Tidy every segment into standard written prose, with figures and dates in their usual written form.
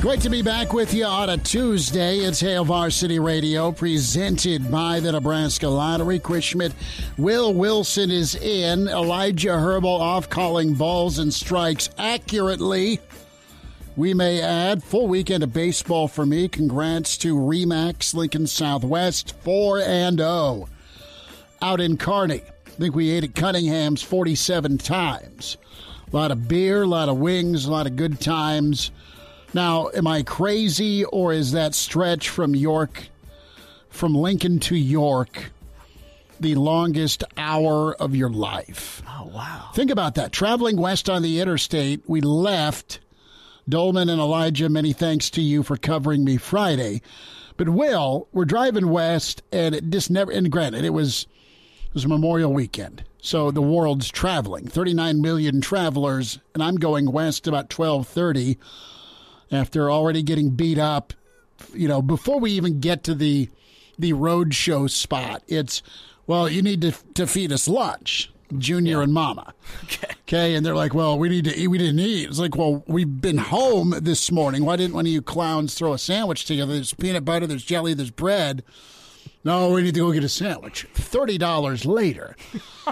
Great to be back with you on a Tuesday. It's Hail Varsity Radio presented by the Nebraska Lottery. Chris Schmidt, Will Wilson is in. Elijah Herbal off calling balls and strikes accurately. We may add, full weekend of baseball for me. Congrats to REMAX Lincoln Southwest, 4-0 out in Kearney. I think we ate at Cunningham's 47 times. A lot of beer, a lot of wings, a lot of good times. Now, am I crazy, or is that stretch from Lincoln to York, the longest hour of your life? Oh, wow. Think about that. Traveling west on the interstate, we left. Dolman and Elijah, many thanks to you for covering me Friday. But, Will, we're driving west, and it just never, and granted, it was Memorial Weekend. So the world's traveling, 39 million travelers, and I'm going west about 12:30. After already getting beat up, you know, before we even get to the road show spot, it's, well, you need to feed us lunch, Junior and Mama. Okay, and they're like, well, we need to eat. We didn't eat. It's like, well, we've been home this morning. Why didn't one of you clowns throw a sandwich together? There's peanut butter, there's jelly, there's bread. No, we need to go get a sandwich. $30 later,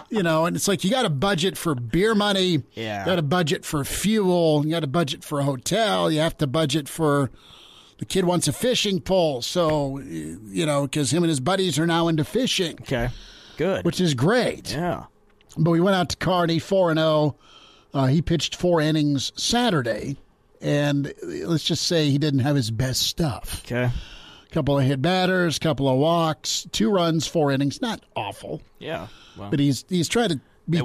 you know, and it's like you got a budget for beer money. Yeah. You got a budget for fuel. You got a budget for a hotel. You have to budget for the kid wants a fishing pole. So, you know, because him and his buddies are now into fishing. Okay, good. Which is great. Yeah. But we went out to Kearney, 4-0. He pitched 4 innings Saturday. And let's just say he didn't have his best stuff. Okay. Couple of hit batters, couple of walks, 2 runs, 4 innings. Not awful. Yeah. Well, but he's trying to be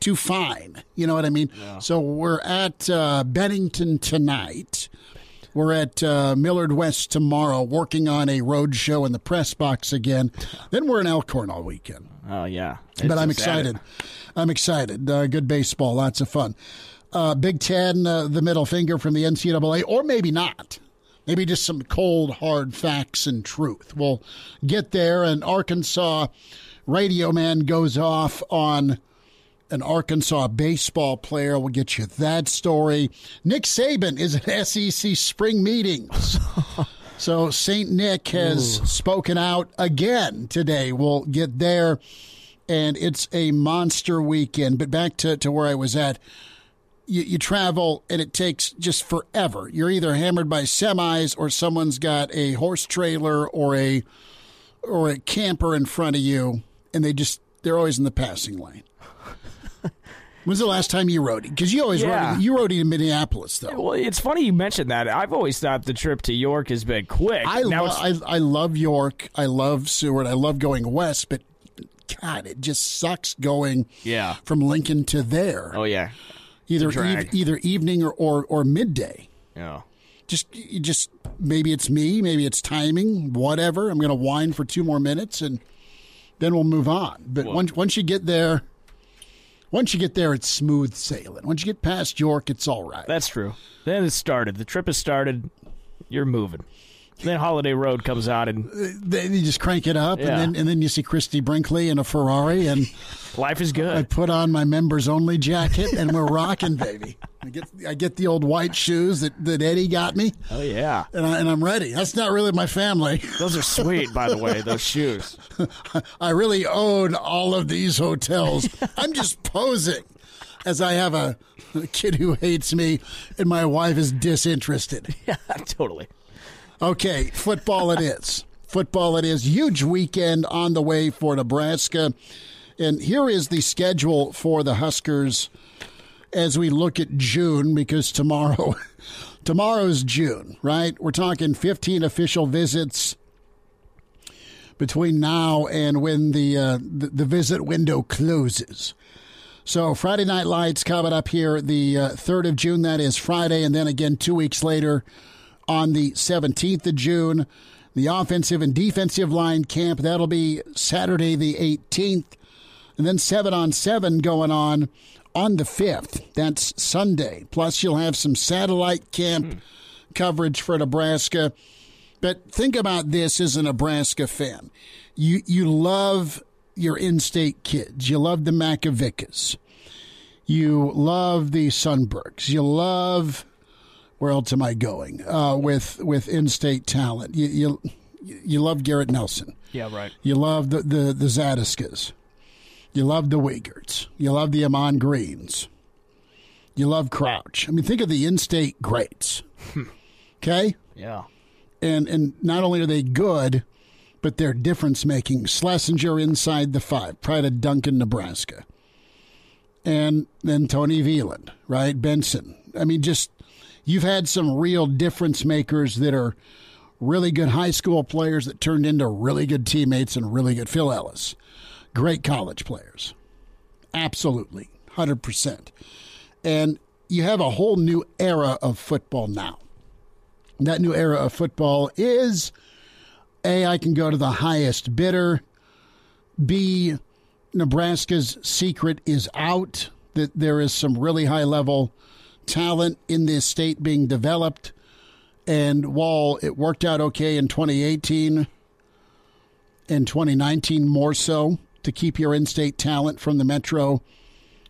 too fine. You know what I mean? Yeah. So we're at Bennington tonight. We're at Millard West tomorrow, working on a road show in the press box again. Then we're in Elkhorn all weekend. Oh, yeah. But I'm excited. Good baseball. Lots of fun. Big Ten, the middle finger from the NCAA, or maybe not. Maybe just some cold, hard facts and truth. We'll get there. An Arkansas radio man goes off on an Arkansas baseball player. We'll get you that story. Nick Saban is at SEC spring meetings. So St. Nick has spoken out again today. We'll get there. And it's a monster weekend. But back to where I was at. You travel, and it takes just forever. You're either hammered by semis or someone's got a horse trailer or a camper in front of you, and they're always in the passing lane. When's the last time you rode it? Because you always rode it in Minneapolis, though. Well, it's funny you mentioned that. I've always thought the trip to York has been quick. I love York. I love Seward. I love going west, but, God, it just sucks going from Lincoln to there. Oh, yeah. Either evening or midday. Yeah. Just maybe it's me, maybe it's timing, whatever. I'm going to whine for 2 more minutes, and then we'll move on. But once you get there, it's smooth sailing. Once you get past York, it's all right. That's true. Then it's started. The trip has started. You're moving. Then Holiday Road comes out, and they just crank it up, and then you see Christy Brinkley in a Ferrari, and life is good. I put on my members only jacket, and we're rocking, baby. I get the old white shoes that Eddie got me. Oh yeah, and I'm ready. That's not really my family. Those are sweet, by the way. Those shoes. I really own all of these hotels. I'm just posing. As I have a kid who hates me, and my wife is disinterested. Yeah, totally. Okay, football it is. football it is. Huge weekend on the way for Nebraska. And here is the schedule for the Huskers as we look at June, because tomorrow's June, right? We're talking 15 official visits between now and when the visit window closes. So Friday Night Lights coming up here the 3rd of June. That is Friday. And then again 2 weeks later on the 17th of June, the offensive and defensive line camp. That'll be Saturday the 18th. And then 7-on-7 going on the 5th. That's Sunday. Plus you'll have some satellite camp coverage for Nebraska. But think about this as a Nebraska fan. You love your in-state kids. You love the Macavickas. You love the Sunbergs. You love, where else am I going with in-state talent? You love Garrett Nelson. Yeah, right. You love the Zadiskas. You love the Wiegerts. You love the Amon Greens. You love Crouch. I mean, think of the in-state greats. Okay? Yeah. And not only are they good, but they're difference-making. Schlesinger inside the 5, Pride of Duncan, Nebraska. And then Tony Veland, right? Benson. I mean, just you've had some real difference-makers that are really good high school players that turned into really good teammates and really good. Phil Ellis, great college players. Absolutely, 100%. And you have a whole new era of football now. That new era of football is... A, I can go to the highest bidder. B, Nebraska's secret is out, that there is some really high-level talent in this state being developed. And while it worked out okay in 2018 and 2019 more so to keep your in-state talent from the Metro,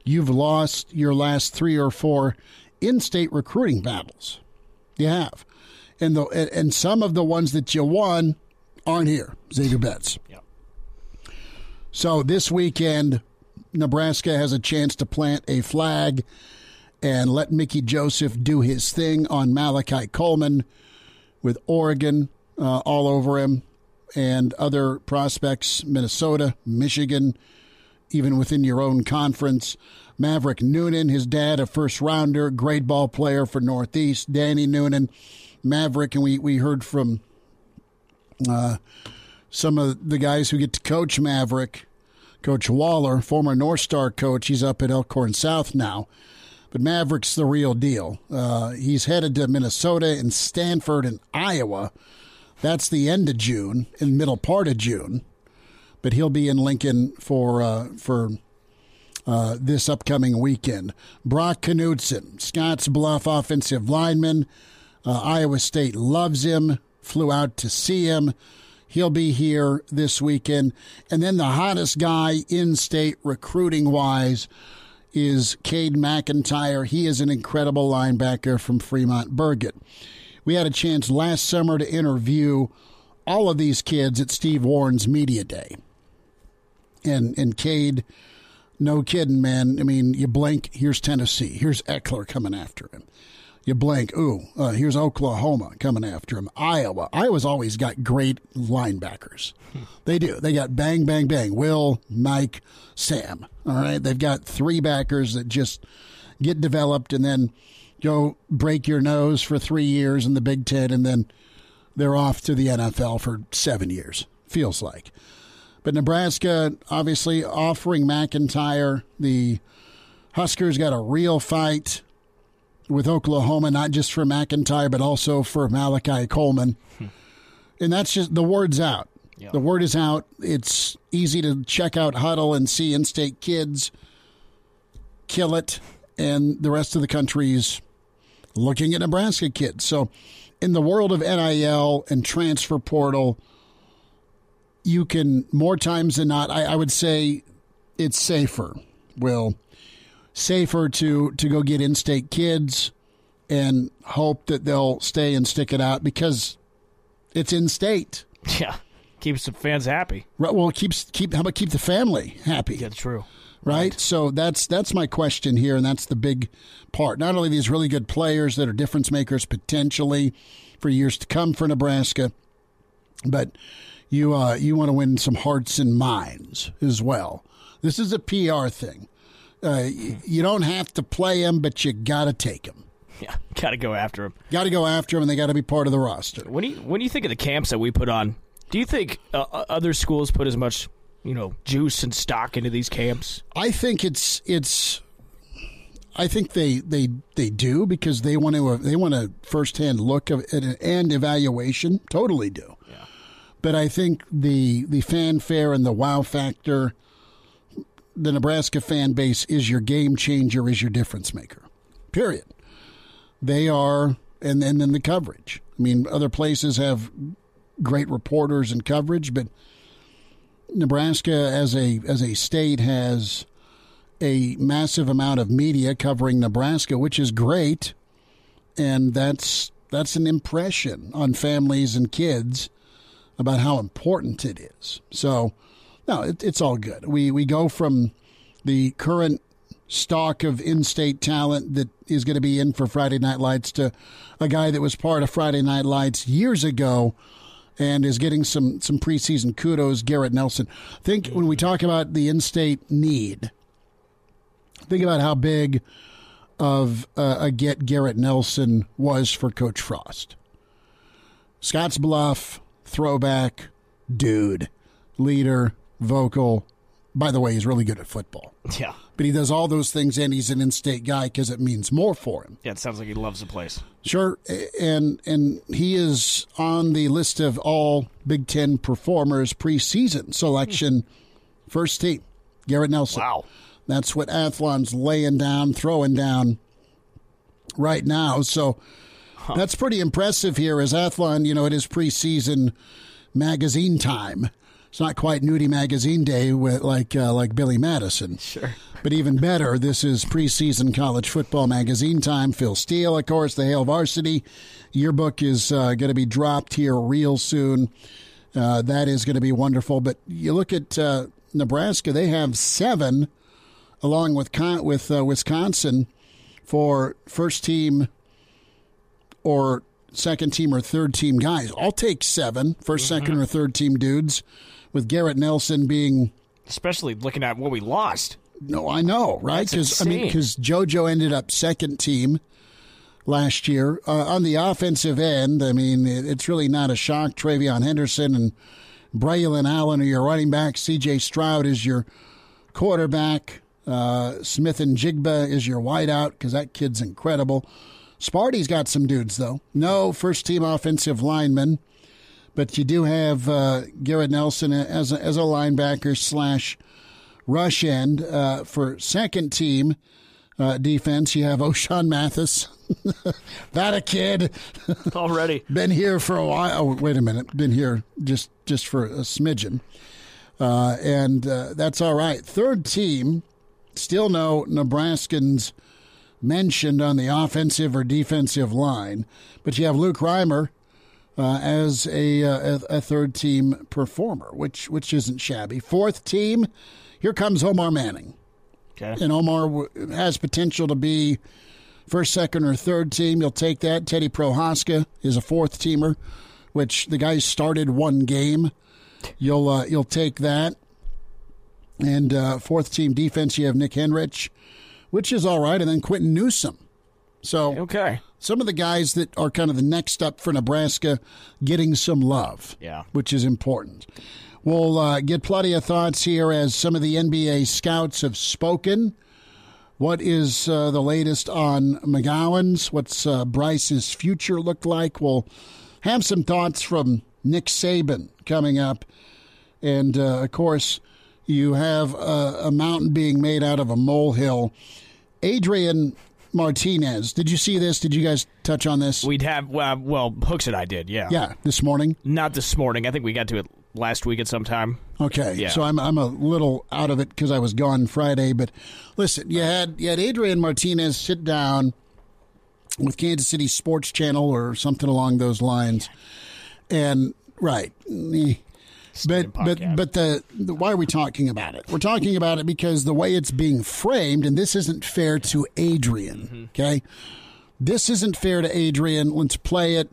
you've lost your last 3 or 4 in-state recruiting battles. You have. And some of the ones that you won aren't here. Xavier Betts. Yeah. So this weekend, Nebraska has a chance to plant a flag and let Mickey Joseph do his thing on Malachi Coleman with Oregon all over him and other prospects, Minnesota, Michigan, even within your own conference. Maverick Noonan, his dad, a first-rounder, great ball player for Northeast. Danny Noonan, Maverick, and we heard from some of the guys who get to coach Maverick, Coach Waller, former North Star coach. He's up at Elkhorn South now, but Maverick's the real deal. He's headed to Minnesota and Stanford and Iowa. That's the end of June and middle part of June, but he'll be in Lincoln for this upcoming weekend. Brock Knudsen, Scottsbluff offensive lineman. Iowa State loves him. Flew out to see him. He'll be here this weekend. And then the hottest guy in-state recruiting-wise is Cade McIntyre. He is an incredible linebacker from Fremont Burgett. We had a chance last summer to interview all of these kids at Steve Warren's Media Day. And Cade, no kidding, man. I mean, you blink, here's Tennessee. Here's Eckler coming after him. You blank. Ooh, here's Oklahoma coming after him. Iowa. Iowa's always got great linebackers. They do. They got bang, bang, bang. Will, Mike, Sam. All right. They've got 3 backers that just get developed and then go break your nose for 3 years in the Big Ten, and then they're off to the NFL for 7 years. Feels like. But Nebraska, obviously, offering McIntyre. The Huskers got a real fight with Oklahoma, not just for McIntyre, but also for Malachi Coleman. And that's just, the word's out. Yeah. The word is out. It's easy to check out Huddle and see in-state kids kill it, and the rest of the country's looking at Nebraska kids. So in the world of NIL and transfer portal, you can, more times than not, I would say it's safer, Will. Safer to go get in-state kids and hope that they'll stay and stick it out because it's in-state. Yeah, keeps the fans happy. Right, well, how about keep the family happy? Yeah, true. Right? So that's my question here, and that's the big part. Not only these really good players that are difference makers potentially for years to come for Nebraska, but You want to win some hearts and minds as well. This is a PR thing. You don't have to play him, but you got to take him. Yeah, got to go after him. Got to go after him, and they got to be part of the roster. What do you think of the camps that we put on? Do you think other schools put as much, juice and stock into these camps? I think they do, because they want a firsthand look and evaluation. Totally do. Yeah. But I think the fanfare and the wow factor, the Nebraska fan base is your game changer, is your difference maker. Period. They are, and then the coverage. I mean, other places have great reporters and coverage, but Nebraska as a state has a massive amount of media covering Nebraska, which is great, and that's an impression on families and kids about how important it is. So, no, it's all good. We go from the current stock of in-state talent that is going to be in for Friday Night Lights to a guy that was part of Friday Night Lights years ago and is getting some preseason kudos, Garrett Nelson. Think when we talk about the in-state need, think about how big of a get Garrett Nelson was for Coach Frost. Scottsbluff, throwback, dude, leader, vocal. By the way, he's really good at football. Yeah. But he does all those things, and he's an in-state guy because it means more for him. Yeah, it sounds like he loves the place. Sure, and he is on the list of all Big Ten performers preseason selection, first team, Garrett Nelson. Wow. That's what Athlon's laying down, throwing down right now. So that's pretty impressive here as Athlon, it is preseason magazine time. It's not quite Nudie Magazine Day with like Billy Madison. Sure. But even better, this is preseason college football magazine time. Phil Steele, of course, the Hail Varsity yearbook is going to be dropped here real soon. That is going to be wonderful. But you look at Nebraska, they have 7, along with Wisconsin, for first team or second team or third team guys. I'll take 7 first, second, or third team dudes, with Garrett Nelson being... Especially looking at what we lost. No, I know, right? Because JoJo ended up second team last year. On the offensive end, I mean, it's really not a shock. Travion Henderson and Braylon Allen are your running back. C.J. Stroud is your quarterback. Smith and Jigba is your wideout, because that kid's incredible. Sparty's got some dudes, though. No first-team offensive lineman. But you do have Garrett Nelson as a linebacker / rush end. For second team defense, you have O'Shawn Mathis. That a kid. Already. Been here for a while. Oh, wait a minute. Been here just for a smidgen. And that's all right. Third team, still no Nebraskans mentioned on the offensive or defensive line. But you have Luke Reimer as a third team performer, which isn't shabby. Fourth team, here comes Omar Manning. Okay. And Omar has potential to be first, second, or third team. You'll take that. Teddy Prohaska is a fourth teamer, which the guy started one game. You'll take that. And fourth team defense, you have Nick Henrich, which is all right, and then Quentin Newsome. So okay. Some of the guys that are kind of the next up for Nebraska getting some love, which is important. We'll get plenty of thoughts here as some of the NBA scouts have spoken. What is the latest on McGowan's? What's Bryce's future look like? We'll have some thoughts from Nick Saban coming up. And, of course, you have a mountain being made out of a molehill. Adrian Martinez, did you see this? Did you guys touch on this? We'd have, Hooks and I did, yeah. Yeah, this morning? Not this morning. I think we got to it last week at some time. Okay, yeah. So I'm a little out of it because I was gone Friday. But listen, you had Adrian Martinez sit down with Kansas City Sports Channel or something along those lines. And, right. But why are we talking about it? We're talking about it because the way it's being framed, and this isn't fair to Adrian, okay? This isn't fair to Adrian. Let's play it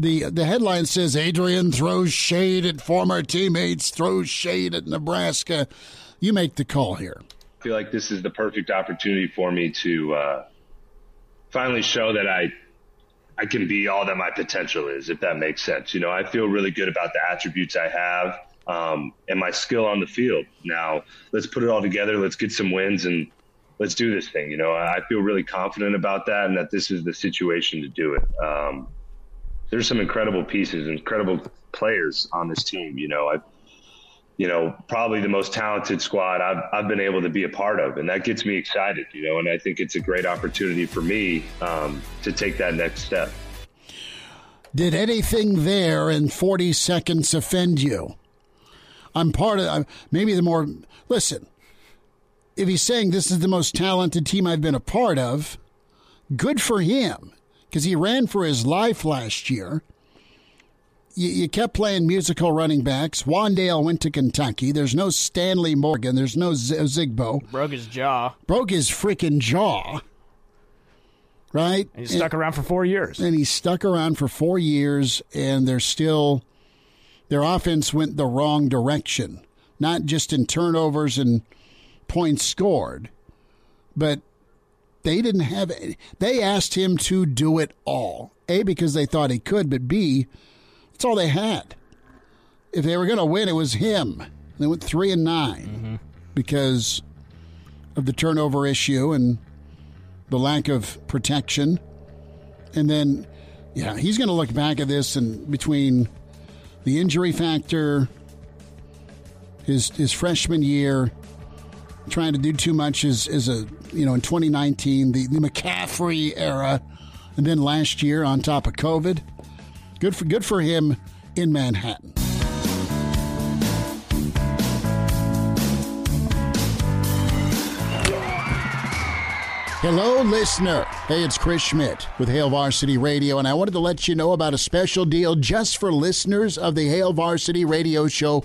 The headline says Adrian throws shade at former teammates, throws shade at Nebraska. You make the call here. I feel like this is the perfect opportunity for me to finally show that I can be all that my potential is, if that makes sense. You know, I feel really good about the attributes I have and my skill on the field. Now, let's put it all together. Let's get some wins and let's do this thing. You know, I feel really confident about that and that this is the situation to do it. There's some incredible pieces, incredible players on this team. You know, probably the most talented squad I've been able to be a part of, and that gets me excited, you know, and I think it's a great opportunity for me to take that next step. Did anything there in 40 seconds offend you? Listen, if he's saying this is the most talented team I've been a part of, good for him, because he ran for his life last year. You kept playing musical running backs. Wandale went to Kentucky. There's no Stanley Morgan. There's no Zigbo. Broke his jaw. Broke his freaking jaw. Right? And he stuck around for 4 years. And he stuck around for 4 years, and they're still – their offense went the wrong direction, not just in turnovers and points scored, but they didn't have – they asked him to do it all, A, because they thought he could, but B – that's all they had. If they were going to win, it was him. They went 3-9 because of the turnover issue and the lack of protection. And then, yeah, he's going to look back at this, and between the injury factor, his freshman year, trying to do too much in 2019, the McCaffrey era, and then last year on top of COVID. Good for him in Manhattan. Hello, listener. Hey, it's Chris Schmidt with Hail Varsity Radio, and I wanted to let you know about a special deal just for listeners of the Hail Varsity Radio Show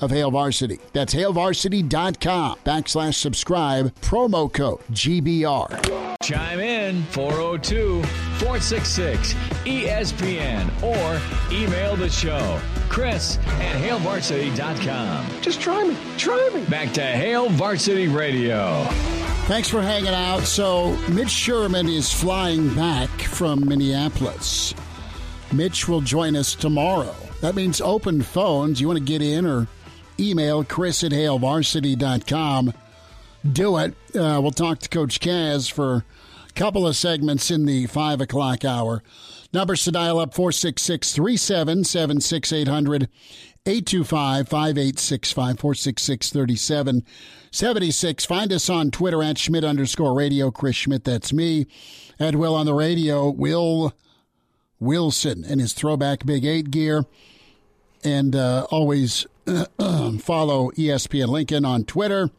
of Hail Varsity. That's HailVarsity.com/subscribe, promo code GBR. Chime in 402-466-ESPN or email the show, Chris@HailVarsity.com. Just try me. Back to Hail Varsity Radio. Thanks for hanging out. So Mitch Sherman is flying back from Minneapolis. Mitch will join us tomorrow. That means open phones. You want to get in or email Chris@HailVarsity.com. Do it. We'll talk to Coach Kaz for a couple of segments in the 5 o'clock hour. Numbers to dial up, 466-3776-800, 825-5865, 466-3776. Find us on Twitter at Schmidt_radio. Chris Schmidt, that's me. At Will on the Radio, Will Wilson and his throwback Big 8 gear. And always follow ESPN Lincoln on Twitter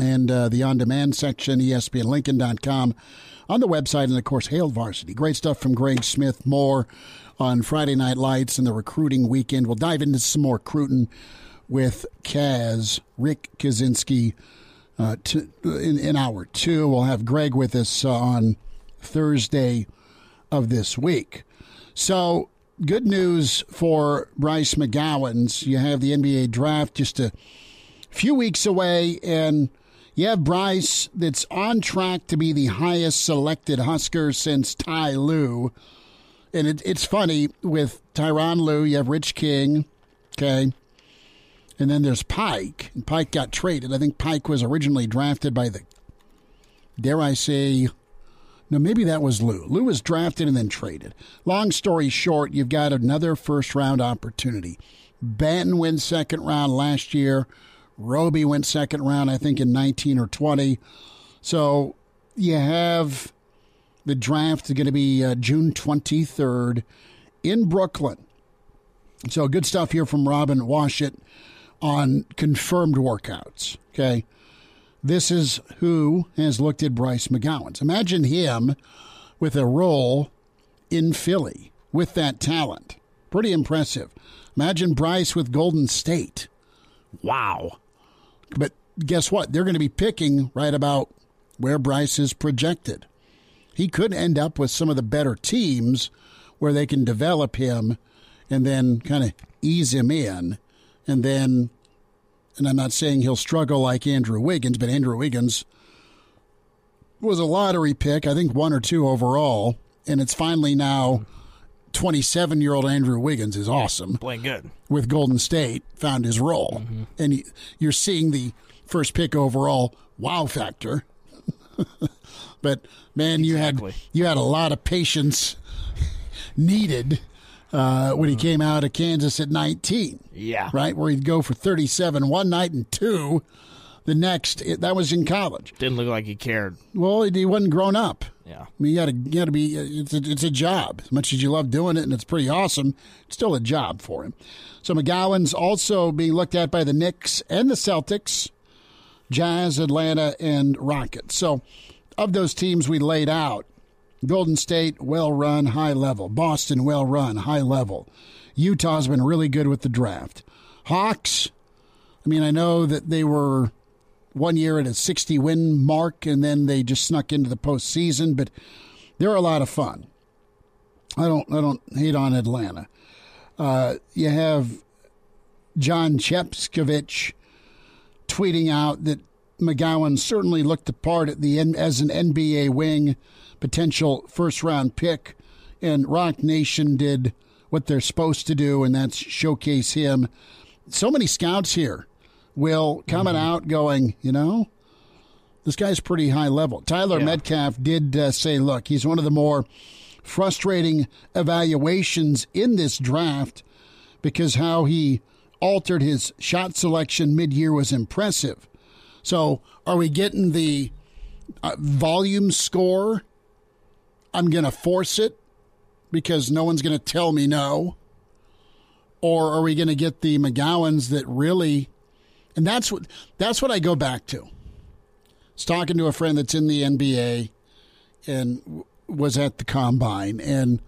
and the on-demand section, ESPNLincoln.com, on the website, and, of course, Hail Varsity. Great stuff from Greg Smith, more on Friday Night Lights and the recruiting weekend. We'll dive into some more recruiting with Kaz, Rick Kaczynski, in hour two. We'll have Greg with us on Thursday of this week. So, good news for Bryce McGowan's. You have the NBA draft just a few weeks away, and you have Bryce that's on track to be the highest selected Husker since Ty Lue. And it's funny, with Tyronn Lue, you have Rich King, okay, and then there's Pike. And Pike got traded. I think Pike was originally drafted by the, dare I say, no, maybe that was Lue. Lue was drafted and then traded. Long story short, you've got another first-round opportunity. Banton went second round last year. Roby went second round, I think, in 19 or 20. So you have the draft is going to be June 23rd in Brooklyn. So good stuff here from Robin Washett on confirmed workouts, okay? This is who has looked at Bryce McGowan's. Imagine him with a role in Philly with that talent. Pretty impressive. Imagine Bryce with Golden State. Wow. But guess what? They're going to be picking right about where Bryce is projected. He could end up with some of the better teams where they can develop him and then kind of ease him in. And then, and I'm not saying he'll struggle like Andrew Wiggins, but Andrew Wiggins was a lottery pick, I think 1 or 2 overall. And it's finally now 27-year-old Andrew Wiggins is awesome. Playing good. With Golden State, found his role. Mm-hmm. And you're seeing the first pick overall wow factor. But, man, exactly. you had a lot of patience needed when he came out of Kansas at 19. Yeah. Right? Where he'd go for 37 one night and 2 the next. That was in college. Didn't look like he cared. Well, he wasn't grown up. Yeah. I mean, you gotta be, it's a job. As much as you love doing it and it's pretty awesome, it's still a job for him. So McGowan's also being looked at by the Knicks and the Celtics, Jazz, Atlanta, and Rockets. So of those teams we laid out, Golden State, well-run, high level. Boston, well-run, high level. Utah's been really good with the draft. Hawks, I mean, I know that they were 1 year at a 60-win mark, and then they just snuck into the postseason, but they're a lot of fun. I don't hate on Atlanta. You have John Chepskovich tweeting out that McGowan certainly looked the part at the end as an NBA wing, potential first-round pick, and Rock Nation did what they're supposed to do, and that's showcase him. So many scouts here, Will, coming out going, you know, this guy's pretty high level. Tyler Metcalf did say, look, he's one of the more frustrating evaluations in this draft because how he altered his shot selection mid-year was impressive. So are we getting the volume score? I'm going to force it because no one's going to tell me no. Or are we going to get the McGowans that really, and that's what I go back to. I was talking to a friend that's in the NBA and was at the Combine, and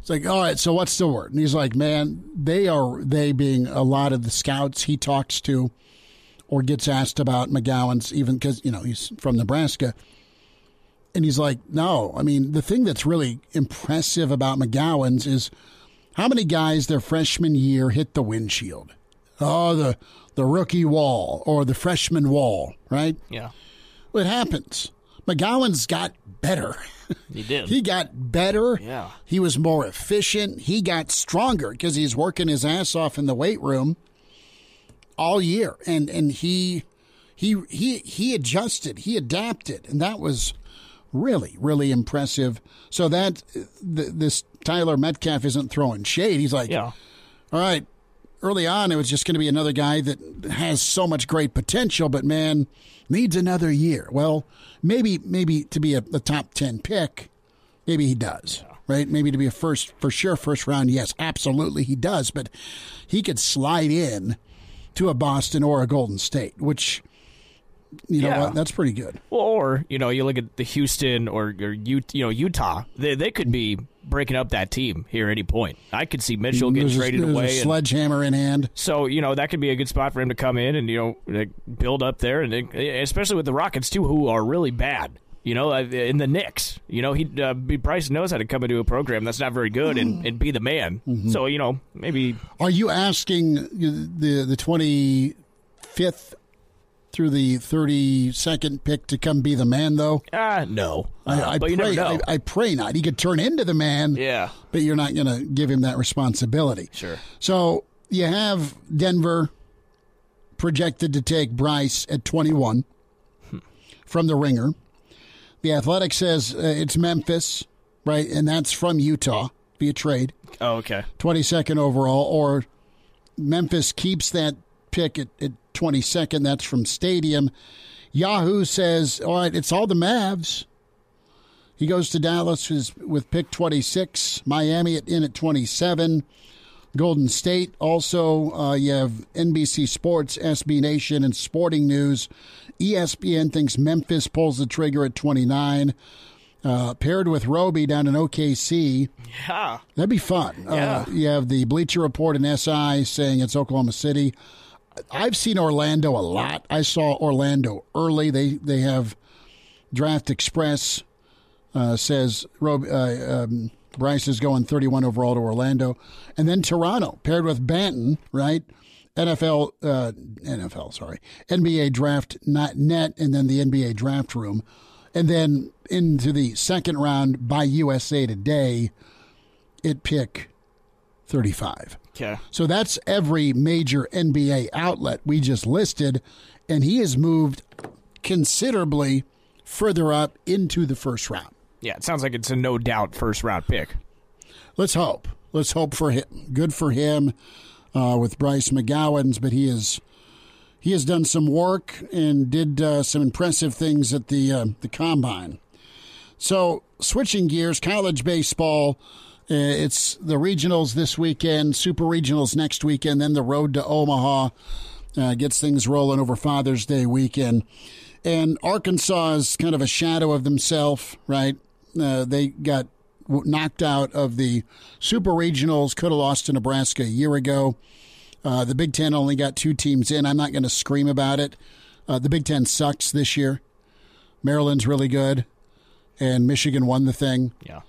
it's like, all right, so what's the word? And he's like, man, they being a lot of the scouts he talks to or gets asked about McGowan's, even because, you know, he's from Nebraska. And he's like, no, I mean, the thing that's really impressive about McGowan's is how many guys their freshman year hit the windshield. Oh, the rookie wall or the freshman wall, right? Yeah. Well, it happens. McGowan's got better. He did. He got better. Yeah. He was more efficient. He got stronger because he's working his ass off in the weight room all year. And he adjusted. He adapted. And that was really, really impressive. So that this Tyler Metcalf isn't throwing shade. He's like, yeah. All right, early on it was just going to be another guy that has so much great potential, but, man, needs another year. Well, maybe to be a top 10 pick, maybe he does, right? Maybe to be a first round, yes, absolutely he does. But he could slide in to a Boston or a Golden State, which, you know what, that's pretty good. Well, or, you know, you look at the Houston or Utah, they could be breaking up that team here at any point. I could see Mitchell getting traded away. Sledgehammer in hand. So, you know, that could be a good spot for him to come in and, you know, build up there. And especially with the Rockets, too, who are really bad, you know, in the Knicks. You know, Bryce knows how to come into a program that's not very good and be the man. Mm-hmm. So, you know, maybe. Are you asking the 25th through the 32nd pick to come be the man, though? No. I pray not. He could turn into the man, yeah, but you're not going to give him that responsibility. Sure. So you have Denver projected to take Bryce at 21 from the Ringer. The Athletic says it's Memphis, right? And that's from Utah via trade. Oh, okay. 22nd overall, or Memphis keeps that pick at 22nd. That's from Stadium. Yahoo says, all right, it's all the Mavs. He goes to Dallas with pick 26, Miami in at 27, Golden State. Also, you have NBC Sports, SB Nation, and Sporting News. ESPN thinks Memphis pulls the trigger at 29. Paired with Roby down in OKC. Yeah. That'd be fun. Yeah. You have the Bleacher Report and SI saying it's Oklahoma City. I've seen Orlando a lot. I saw Orlando early. They have Draft Express says Bryce is going 31 overall to Orlando. And then Toronto, paired with Banton, right? NBA Draft Net, and then the NBA Draft Room. And then into the second round by USA Today, at pick 35. Okay. So that's every major NBA outlet we just listed, and he has moved considerably further up into the first round. Yeah, it sounds like it's a no-doubt first-round pick. Let's hope. Let's hope for him. Good for him with Bryce McGowan's, but he has done some work and did some impressive things at the Combine. So switching gears, college baseball, it's the regionals this weekend, super regionals next weekend, then the road to Omaha gets things rolling over Father's Day weekend. And Arkansas is kind of a shadow of themselves, right? They got knocked out of the super regionals, could have lost to Nebraska a year ago. The Big Ten only got two teams in. I'm not going to scream about it. The Big Ten sucks this year. Maryland's really good, and Michigan won the thing. Yeah,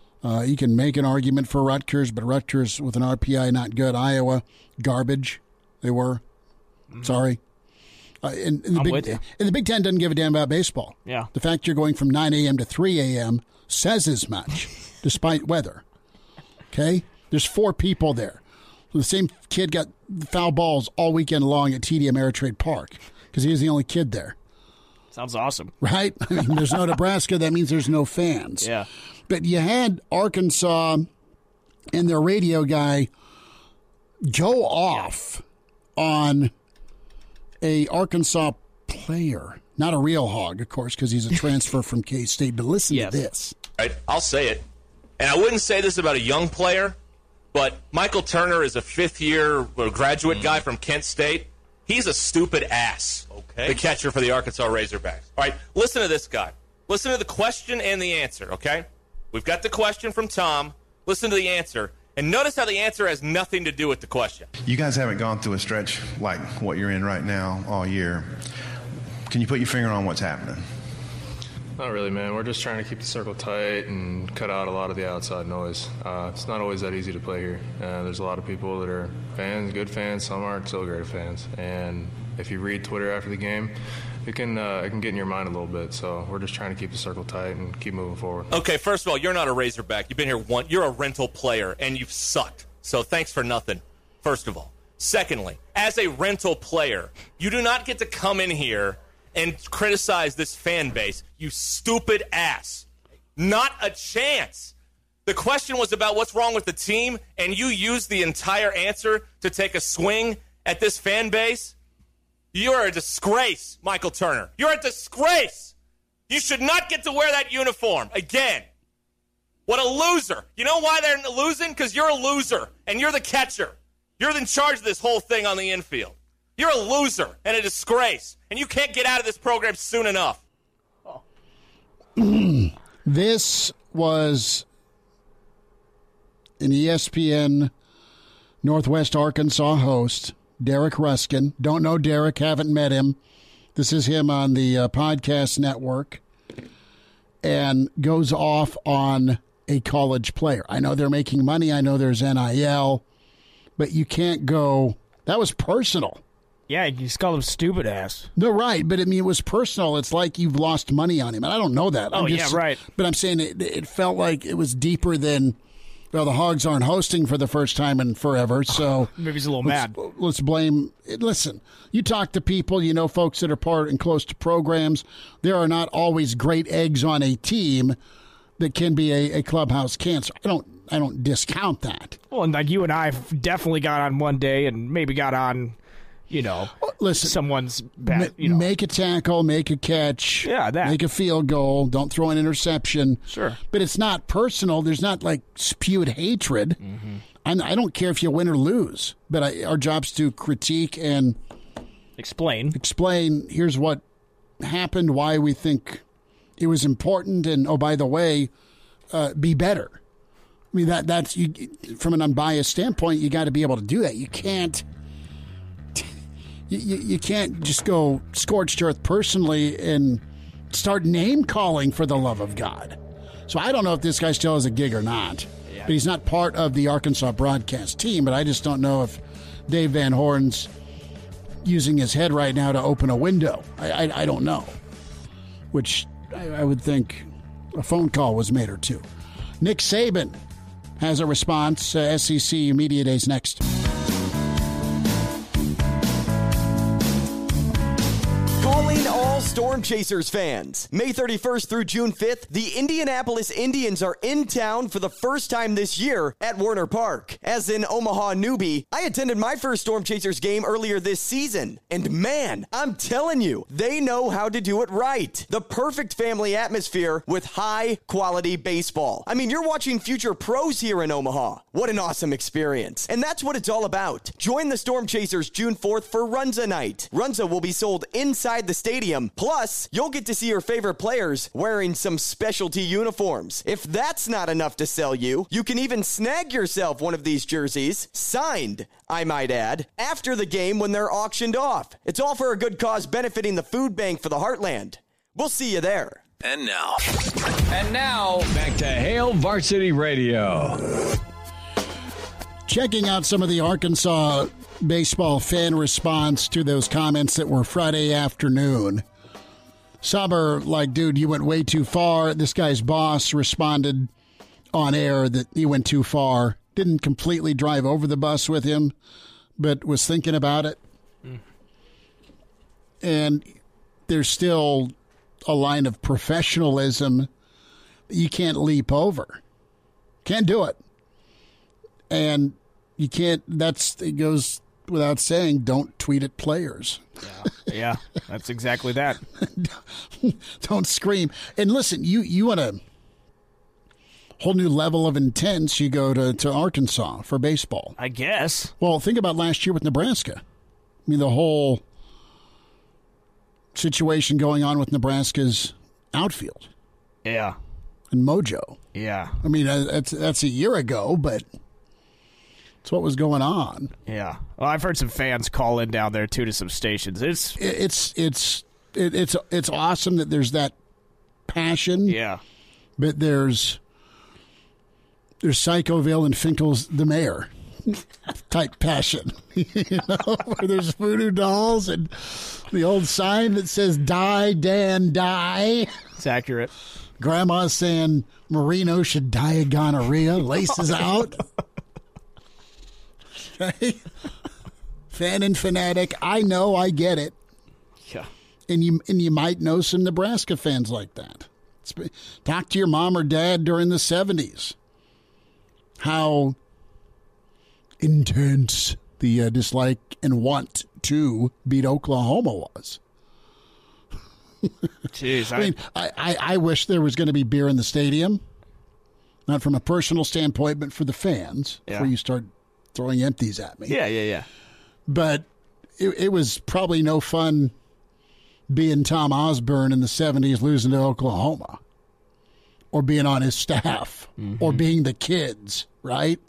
you can make an argument for Rutgers, but Rutgers with an RPI not good. Iowa, garbage. They were. Mm-hmm. Sorry. And the Big Ten doesn't give a damn about baseball. Yeah. The fact you're going from 9 a.m. to 3 a.m. says as much, despite weather. Okay? There's four people there. The same kid got foul balls all weekend long at TD Ameritrade Park because he was the only kid there. Sounds awesome. Right? I mean, there's no Nebraska. That means there's no fans. Yeah. But you had Arkansas and their radio guy go off on a Arkansas player. Not a real hog, of course, because he's a transfer from K-State. But listen to this. All right, I'll say it. And I wouldn't say this about a young player, but Michael Turner is a fifth-year graduate guy from Kent State. He's a stupid ass, okay, the catcher for the Arkansas Razorbacks. All right, listen to this guy. Listen to the question and the answer, okay? We've got the question from Tom. Listen to the answer. And notice how the answer has nothing to do with the question. You guys haven't gone through a stretch like what you're in right now all year. Can you put your finger on what's happening? Not really, man. We're just trying to keep the circle tight and cut out a lot of the outside noise. It's not always that easy to play here. There's a lot of people that are fans, good fans. Some aren't so great fans. And if you read Twitter after the game, it can get in your mind a little bit. So we're just trying to keep the circle tight and keep moving forward. Okay, first of all, you're not a Razorback. You've been here once. You're a rental player, and you've sucked. So thanks for nothing, first of all. Secondly, as a rental player, you do not get to come in here and criticize this fan base, you stupid ass. Not a chance. The question was about what's wrong with the team, and you used the entire answer to take a swing at this fan base? You're a disgrace, Michael Turner. You're a disgrace. You should not get to wear that uniform again. What a loser. You know why they're losing? Because you're a loser, and you're the catcher. You're in charge of this whole thing on the infield. You're a loser and a disgrace, and you can't get out of this program soon enough. Oh. This was an ESPN Northwest Arkansas host, Derek Ruskin. Don't know Derek, haven't met him. This is him on the podcast network, and goes off on a college player. I know they're making money. I know there's NIL, but you can't go. That was personal. Yeah, you just call him stupid ass. No, right, but I mean, it was personal. It's like you've lost money on him, and I don't know that. Right. But I'm saying it felt like it was deeper than, well, the Hogs aren't hosting for the first time in forever, so... Maybe he's a little mad. Let's blame... Listen, you talk to people, you know folks that are part and close to programs. There are not always great eggs on a team that can be a clubhouse cancer. I don't discount that. Well, and like you and I definitely got on one day and maybe got on... You know, listen, someone's bad. Make a tackle, make a catch, make a field goal, don't throw an interception. Sure. But it's not personal. There's not like spewed hatred. Mm-hmm. I don't care if you win or lose, but our job's to critique and explain. Here's what happened, why we think it was important, and oh, by the way, be better. I mean, that's you, from an unbiased standpoint, you got to be able to do that. You can't. You can't just go scorched earth personally and start name calling, for the love of God. So I don't know if this guy still has a gig or not, but he's not part of the Arkansas broadcast team. But I just don't know if Dave Van Horn's using his head right now to open a window. I don't know, which I would think a phone call was made or two. Nick Saban has a response. SEC Media Days next. Storm Chasers fans. May 31st through June 5th, the Indianapolis Indians are in town for the first time this year at Werner Park. As an Omaha newbie, I attended my first Storm Chasers game earlier this season, and man, I'm telling you, they know how to do it right. The perfect family atmosphere with high-quality baseball. I mean, you're watching future pros here in Omaha. What an awesome experience. And that's what it's all about. Join the Storm Chasers June 4th for Runza Night. Runza will be sold inside the stadium. Plus, you'll get to see your favorite players wearing some specialty uniforms. If that's not enough to sell you, you can even snag yourself one of these jerseys, signed, I might add, after the game when they're auctioned off. It's all for a good cause benefiting the food bank for the Heartland. We'll see you there. And now, back to Hail Varsity Radio. Checking out some of the Arkansas baseball fan response to those comments that were Friday afternoon. Some are like, dude, you went way too far. This guy's boss responded on air that he went too far. Didn't completely drive over the bus with him, but was thinking about it. Mm. And there's still a line of professionalism you can't leap over. Can't do it. And you can't, it goes without saying, don't tweet at players. Yeah, that's exactly that. Don't scream. And listen, you want a whole new level of intense, you go to Arkansas for baseball. I guess. Well, think about last year with Nebraska. I mean, the whole situation going on with Nebraska's outfield. Yeah. And mojo. Yeah. I mean, that's a year ago, but... That's what was going on. Yeah. Well, I've heard some fans call in down there, too, to some stations. It's awesome that there's that passion. Yeah. But there's Psychoville and Finkel's the mayor type passion. You know, where there's voodoo dolls and the old sign that says, die, Dan, die. It's accurate. Grandma saying Marino should die of gonorrhea, laces out. Right? Fan and fanatic. I know, I get it. Yeah. And you might know some Nebraska fans like that. Talk to your mom or dad during the 70s. How intense the dislike and want to beat Oklahoma was. Jeez, I mean, I wish there was going to be beer in the stadium. Not from a personal standpoint, but for the fans. Yeah. Before you start throwing empties at me. Yeah. But it was probably no fun being Tom Osborne in the 70s losing to Oklahoma, or being on his staff, or being the kids, right?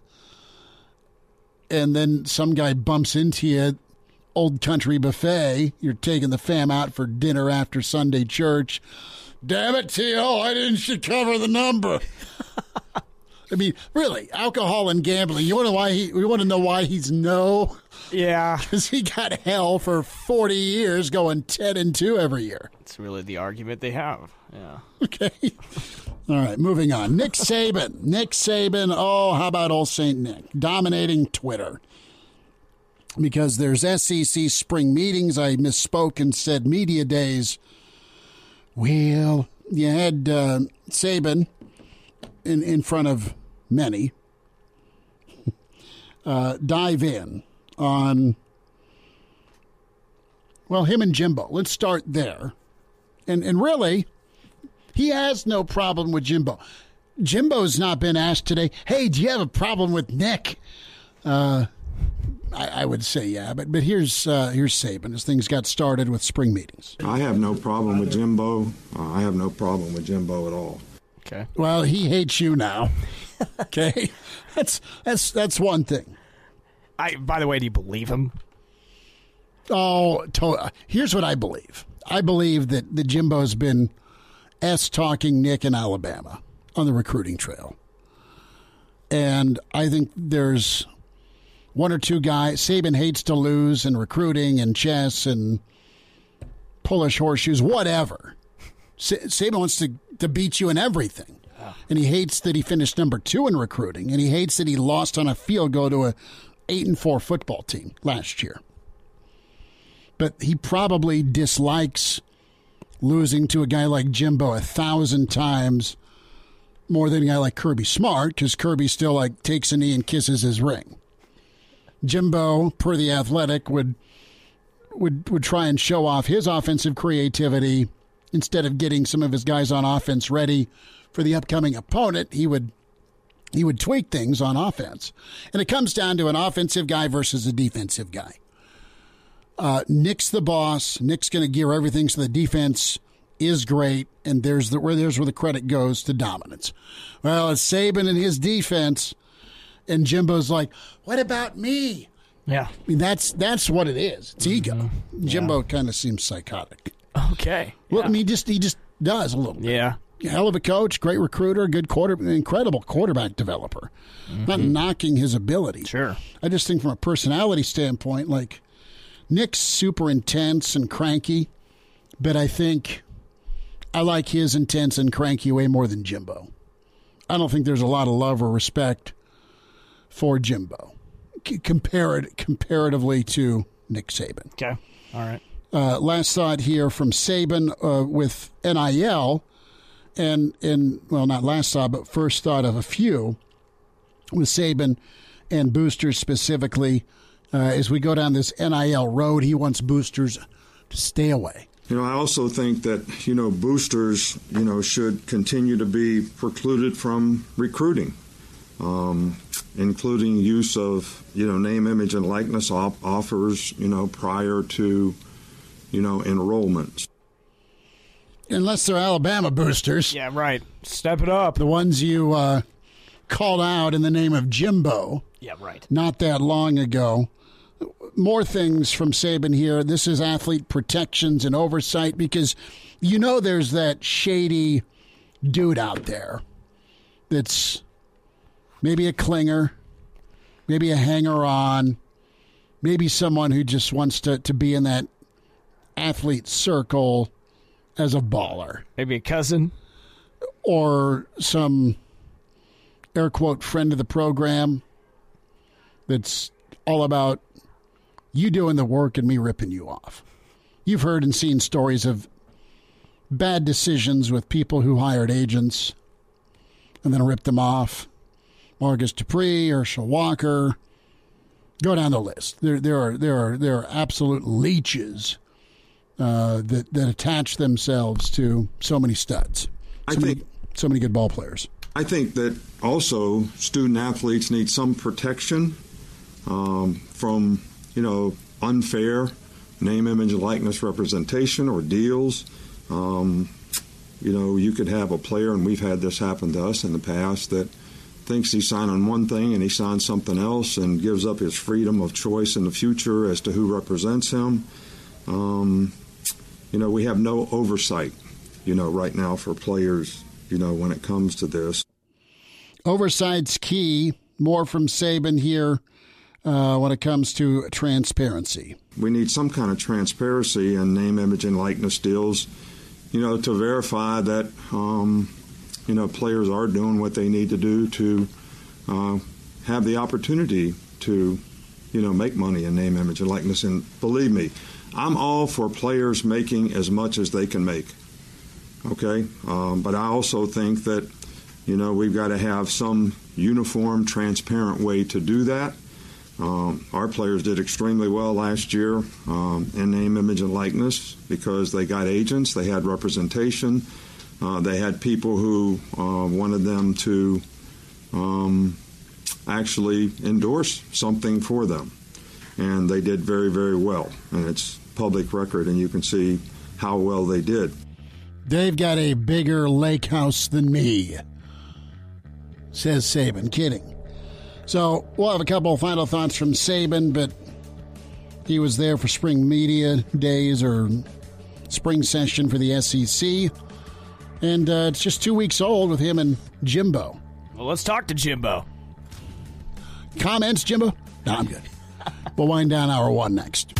And then some guy bumps into you, Old Country Buffet, you're taking the fam out for dinner after Sunday church. Damn it, T.O., I didn't should cover the number. I mean, really, alcohol and gambling. You want to know why he's no? Yeah. Because he got hell for 40 years going 10-2 every year. It's really the argument they have. Yeah. Okay. All right, moving on. Nick Saban. Nick Saban. Oh, how about old St. Nick? Dominating Twitter. Because there's SEC spring meetings. I misspoke and said media days. Well, you had Saban in front of many, dive in on, well, him and Jimbo. Let's start there. And really, he has no problem with Jimbo. Jimbo's not been asked today, hey, do you have a problem with Nick? I would say yeah, but here's Saban as things got started with spring meetings. I have no problem with Jimbo. I have no problem with Jimbo at all. Okay. Well, he hates you now. Okay, that's one thing. By the way, do you believe him? Oh, here's what I believe. I believe that the Jimbo's been talking Nick in Alabama on the recruiting trail, and I think there's one or two guys. Saban hates to lose in recruiting and chess and Polish horseshoes, whatever. Saban wants to beat you in everything. And he hates that he finished number 2 in recruiting. And he hates that he lost on a field goal to a 8-4 football team last year. But he probably dislikes losing to a guy like Jimbo 1,000 times more than a guy like Kirby Smart, because Kirby still takes a knee and kisses his ring. Jimbo, per The Athletic, would try and show off his offensive creativity instead of getting some of his guys on offense ready for the upcoming opponent. He would tweak things on offense, and it comes down to an offensive guy versus a defensive guy. Nick's the boss. Nick's going to gear everything so the defense is great, and there's where the credit goes to dominance. Well, it's Saban and his defense, and Jimbo's like, what about me? Yeah, I mean, that's what it is. It's ego. Yeah. Jimbo kind of seems psychotic. Okay, well, yeah. I mean, he just does a little bit. Yeah. Hell of a coach, great recruiter, good quarterback, incredible quarterback developer. Mm-hmm. Not knocking his ability. Sure. I just think from a personality standpoint, Nick's super intense and cranky, but I think I like his intense and cranky way more than Jimbo. I don't think there's a lot of love or respect for Jimbo comparatively to Nick Saban. Okay. All right. Last thought here from Saban with NIL. And well, not last thought, but first thought of a few with Saban and boosters specifically. As we go down this NIL road, he wants boosters to stay away. I also think that, boosters, should continue to be precluded from recruiting, including use of, name, image, and likeness offers, prior to, enrollments. Unless they're Alabama boosters. Yeah, right. Step it up. The ones you called out in the name of Jimbo. Yeah, right. Not that long ago. More things from Saban here. This is athlete protections and oversight, because there's that shady dude out there that's maybe a clinger, maybe a hanger-on, maybe someone who just wants to be in that athlete circle as a baller. Maybe a cousin. Or some, air quote, friend of the program that's all about you doing the work and me ripping you off. You've heard and seen stories of bad decisions with people who hired agents and then ripped them off. Marcus Dupree, Herschel Walker. Go down the list. There are absolute leeches that attach themselves to so many studs. So many good ball players. I think that also student athletes need some protection from, unfair name, image, likeness representation or deals. You could have a player, and we've had this happen to us in the past, that thinks he's signing one thing and he signs something else and gives up his freedom of choice in the future as to who represents him. We have no oversight, right now for players, when it comes to this. Oversight's key. More from Saban here when it comes to transparency. We need some kind of transparency in name, image, and likeness deals, to verify that, players are doing what they need to do to have the opportunity to, make money in name, image, and likeness. And believe me, I'm all for players making as much as they can make, okay? But I also think that, we've got to have some uniform, transparent way to do that. Our players did extremely well last year in name, image, and likeness because they got agents, they had representation. They had people who wanted them to actually endorse something for them, and they did very, very well. And it's public record, and you can see how well they did. They've got a bigger lake house than me, says Saban. Kidding. So we'll have a couple of final thoughts from Saban, but he was there for spring media days or spring session for the SEC. And it's just 2 weeks old with him and Jimbo. Well, let's talk to Jimbo. Comments, Jimbo? No, I'm good. We'll wind down hour one next.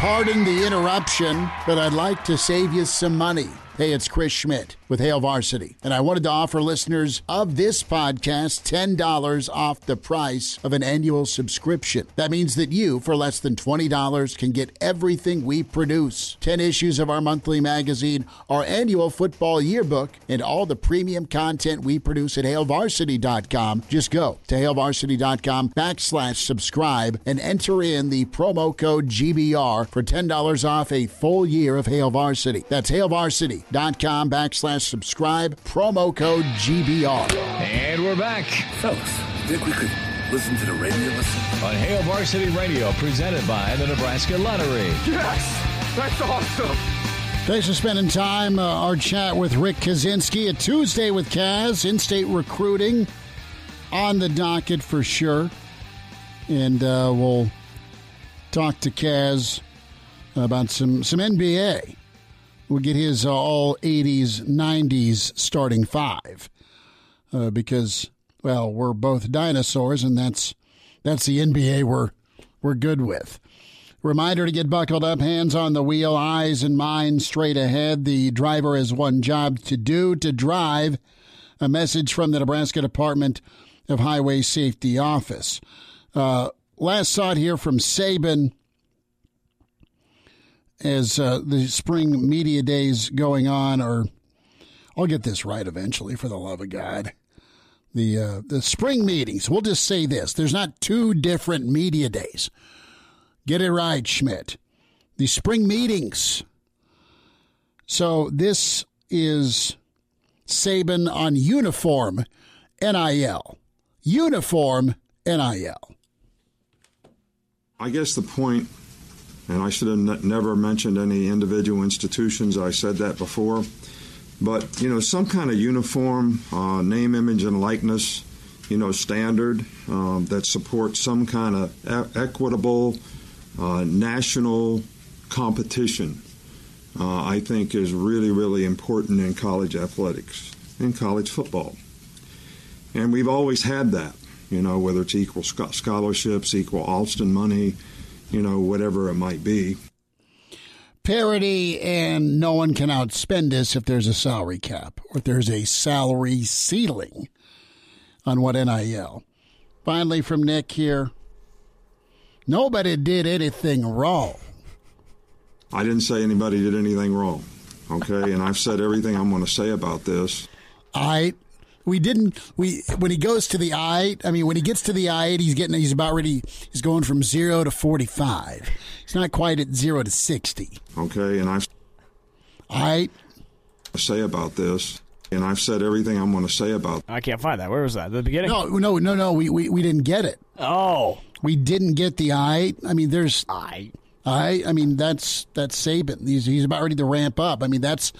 Pardon the interruption, but I'd like to save you some money. Hey, it's Chris Schmidt with Hail Varsity, and I wanted to offer listeners of this podcast $10 off the price of an annual subscription. That means that you, for less than $20, can get everything we produce. 10 issues of our monthly magazine, our annual football yearbook, and all the premium content we produce at HailVarsity.com. Just go to HailVarsity.com/subscribe and enter in the promo code GBR for $10 off a full year of Hail Varsity. That's HailVarsity.com. .com/subscribe, promo code GBR. And we're back. Fellas, think we could listen to the radio on Hail Varsity Radio, presented by the Nebraska Lottery. Yes! That's awesome! Thanks for spending time. Our chat with Rick Kaczynski, a Tuesday with Kaz, in-state recruiting on the docket for sure. And we'll talk to Kaz about some NBA. We'll get his all 80s, 90s starting five because, well, we're both dinosaurs, and that's the NBA we're good with. Reminder to get buckled up, hands on the wheel, eyes and mind straight ahead. The driver has one job to do, to drive. A message from the Nebraska Department of Highway Safety Office. Last thought here from Saban. As the spring media days going on, or I'll get this right eventually, for the love of God. The spring meetings, we'll just say this. There's not two different media days. Get it right, Schmidt. The spring meetings. So this is Saban on uniform NIL. Uniform NIL. I guess the point... And I should have never mentioned any individual institutions. I said that before. But, you know, some kind of uniform, name, image, and likeness, you know, standard that supports some kind of equitable national competition, I think is really, really important in college athletics, in college football. And we've always had that, you know, whether it's equal scholarships, equal Alston money, you know, whatever it might be. Parity, and no one can outspend us if there's a salary cap or if there's a salary ceiling on what NIL. Finally, from Nick here, nobody did anything wrong. I didn't say anybody did anything wrong, okay? And I've said everything I'm going to say about this. When he goes to the I-8, I mean, when he gets to the I-8, he's about ready, he's going from 0 to 45. He's not quite at 0 to 60. Okay, and I've said everything I'm going to say about. I can't find that. Where was that? The beginning? No, we didn't get it. Oh. We didn't get the I-8. I mean, there's I mean, that's Saban. He's about ready to ramp up. I mean, that's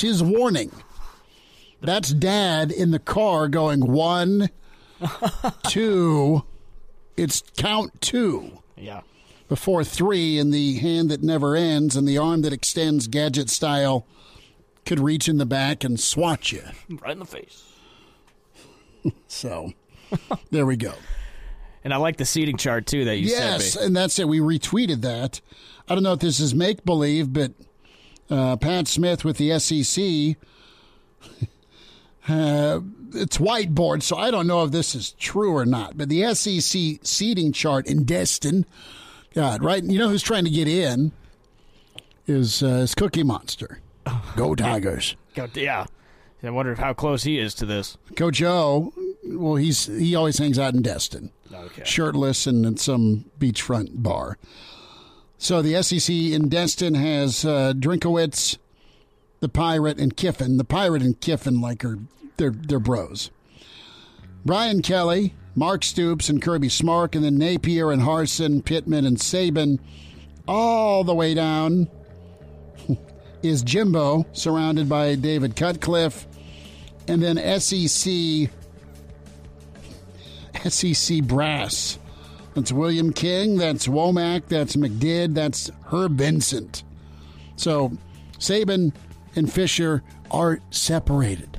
his warning. That's Dad in the car going 1, 2. It's count 2. Yeah. Before 3, and the hand that never ends and the arm that extends gadget style could reach in the back and swat you. Right in the face. So, there we go. And I like the seating chart, too, that you sent me. Yes, and that's it. We retweeted that. I don't know if this is make-believe, but Pat Smith with the SEC... it's whiteboard, so I don't know if this is true or not. But the SEC seating chart in Destin, God, right? You know who's trying to get in is Cookie Monster. Go Tigers! Yeah, I wonder how close he is to this. Coach O, well, he always hangs out in Destin, okay, shirtless and in some beachfront bar. So the SEC in Destin has Drinkowitz, the Pirate, and Kiffin. The Pirate and Kiffin, like, are they're bros. Brian Kelly, Mark Stoops, and Kirby Smark, and then Napier and Harsin, Pittman, and Saban. All the way down is Jimbo, surrounded by David Cutcliffe, and then SEC brass. That's William King, that's Womack, that's McDidd, that's Herb Vincent. So Saban and Fisher are separated.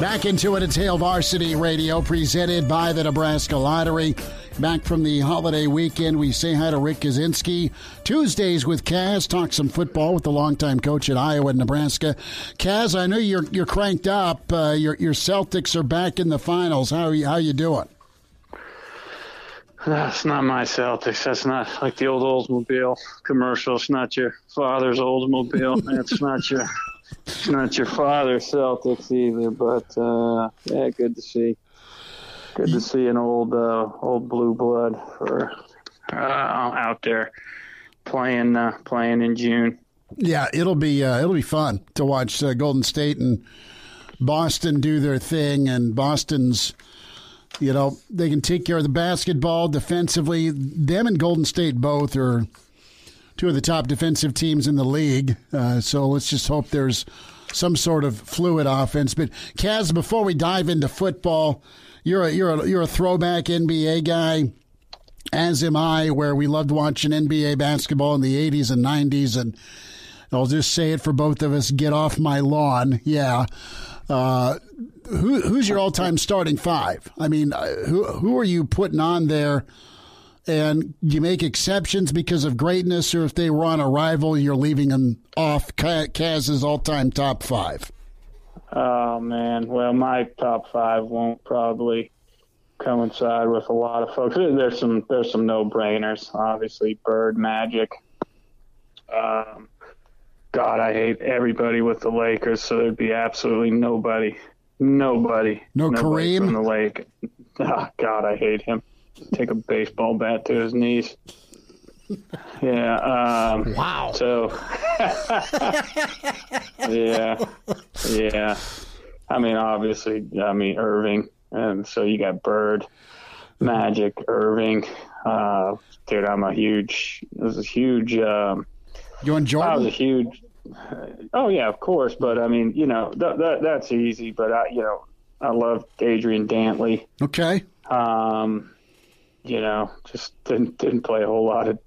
Back into it. It's Hail Varsity Radio, presented by the Nebraska Lottery. Back from the holiday weekend, we say hi to Rick Kaczynski. Tuesdays with Kaz, talk some football with the longtime coach at Iowa and Nebraska. Kaz, I know you're cranked up. Your Celtics are back in the finals. How you doing? That's not my Celtics. That's not like the old Oldsmobile commercial. It's not your father's Oldsmobile. It's not your father's Celtics either. But yeah, good to see. Good to see an old blue blood for out there playing in June. Yeah, it'll be fun to watch Golden State and Boston do their thing. And Boston's, you know, they can take care of the basketball defensively. Them and Golden State both are two of the top defensive teams in the league. So let's just hope there's some sort of fluid offense. But Kaz, before we dive into football. You're a throwback NBA guy, as am I, where we loved watching NBA basketball in the 80s and 90s. And I'll just say it for both of us, get off my lawn. Yeah. Who's your all-time starting five? I mean, who are you putting on there? And you make exceptions because of greatness, or if they were on a rival, you're leaving them off Kaz's all-time top five. Oh, man. Well, my top five won't probably coincide with a lot of folks. There's some no-brainers, obviously. Bird, Magic. God, I hate everybody with the Lakers, so there'd be absolutely nobody. Nobody Kareem? From the Lake. Oh, God, I hate him. Take a baseball bat to his knees. Yeah. Wow. So, yeah. I mean, obviously, Irving, and so you got Bird, Magic, Irving. Dude, I was a huge. You enjoyed? I was a huge. Oh yeah, of course. But I mean, you know, that's easy. But I loved Adrian Dantley. Okay. You know, just didn't play a whole lot of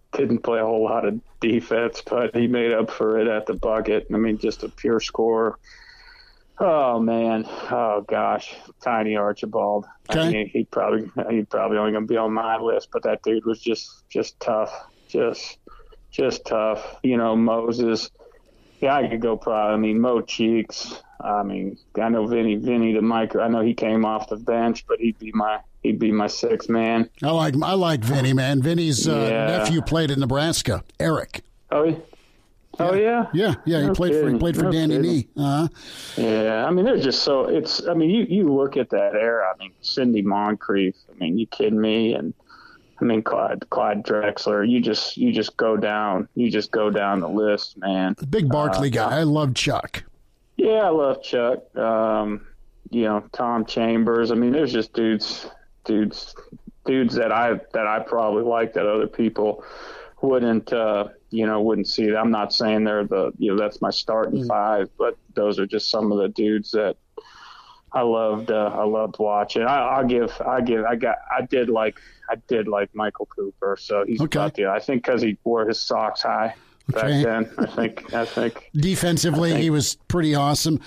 defense, but he made up for it at the bucket. I mean, just a pure scorer. Oh man, oh gosh, Tiny Archibald. Okay. I mean, he'd probably only gonna be on my list, but that dude was just tough, just tough. You know, Moses. Yeah, I could go probably. I mean, Mo Cheeks. I mean, I know Vinny the Micro. I know he came off the bench, but he'd be my sixth man. I like Vinny, man. Vinny's nephew played in Nebraska. Eric. Oh yeah. Yeah. He played for Danny Nee. Uh-huh. Yeah, I mean, they're just so. It's. I mean, you look at that era. I mean, Cindy Moncrief. I mean, you kidding me? And I mean, Clyde Drexler. You just go down. You just go down the list, man. The big Barkley guy. I love Chuck. Yeah, I love Chuck. You know, Tom Chambers. I mean, there's just dudes that I probably like that other people wouldn't see. I'm not saying they're that's my starting five, but those are just some of the dudes that I loved watching. I did like Michael Cooper, so he's about the, I think, because he wore his socks high. Okay. Back then, I think. Defensively, he was pretty awesome.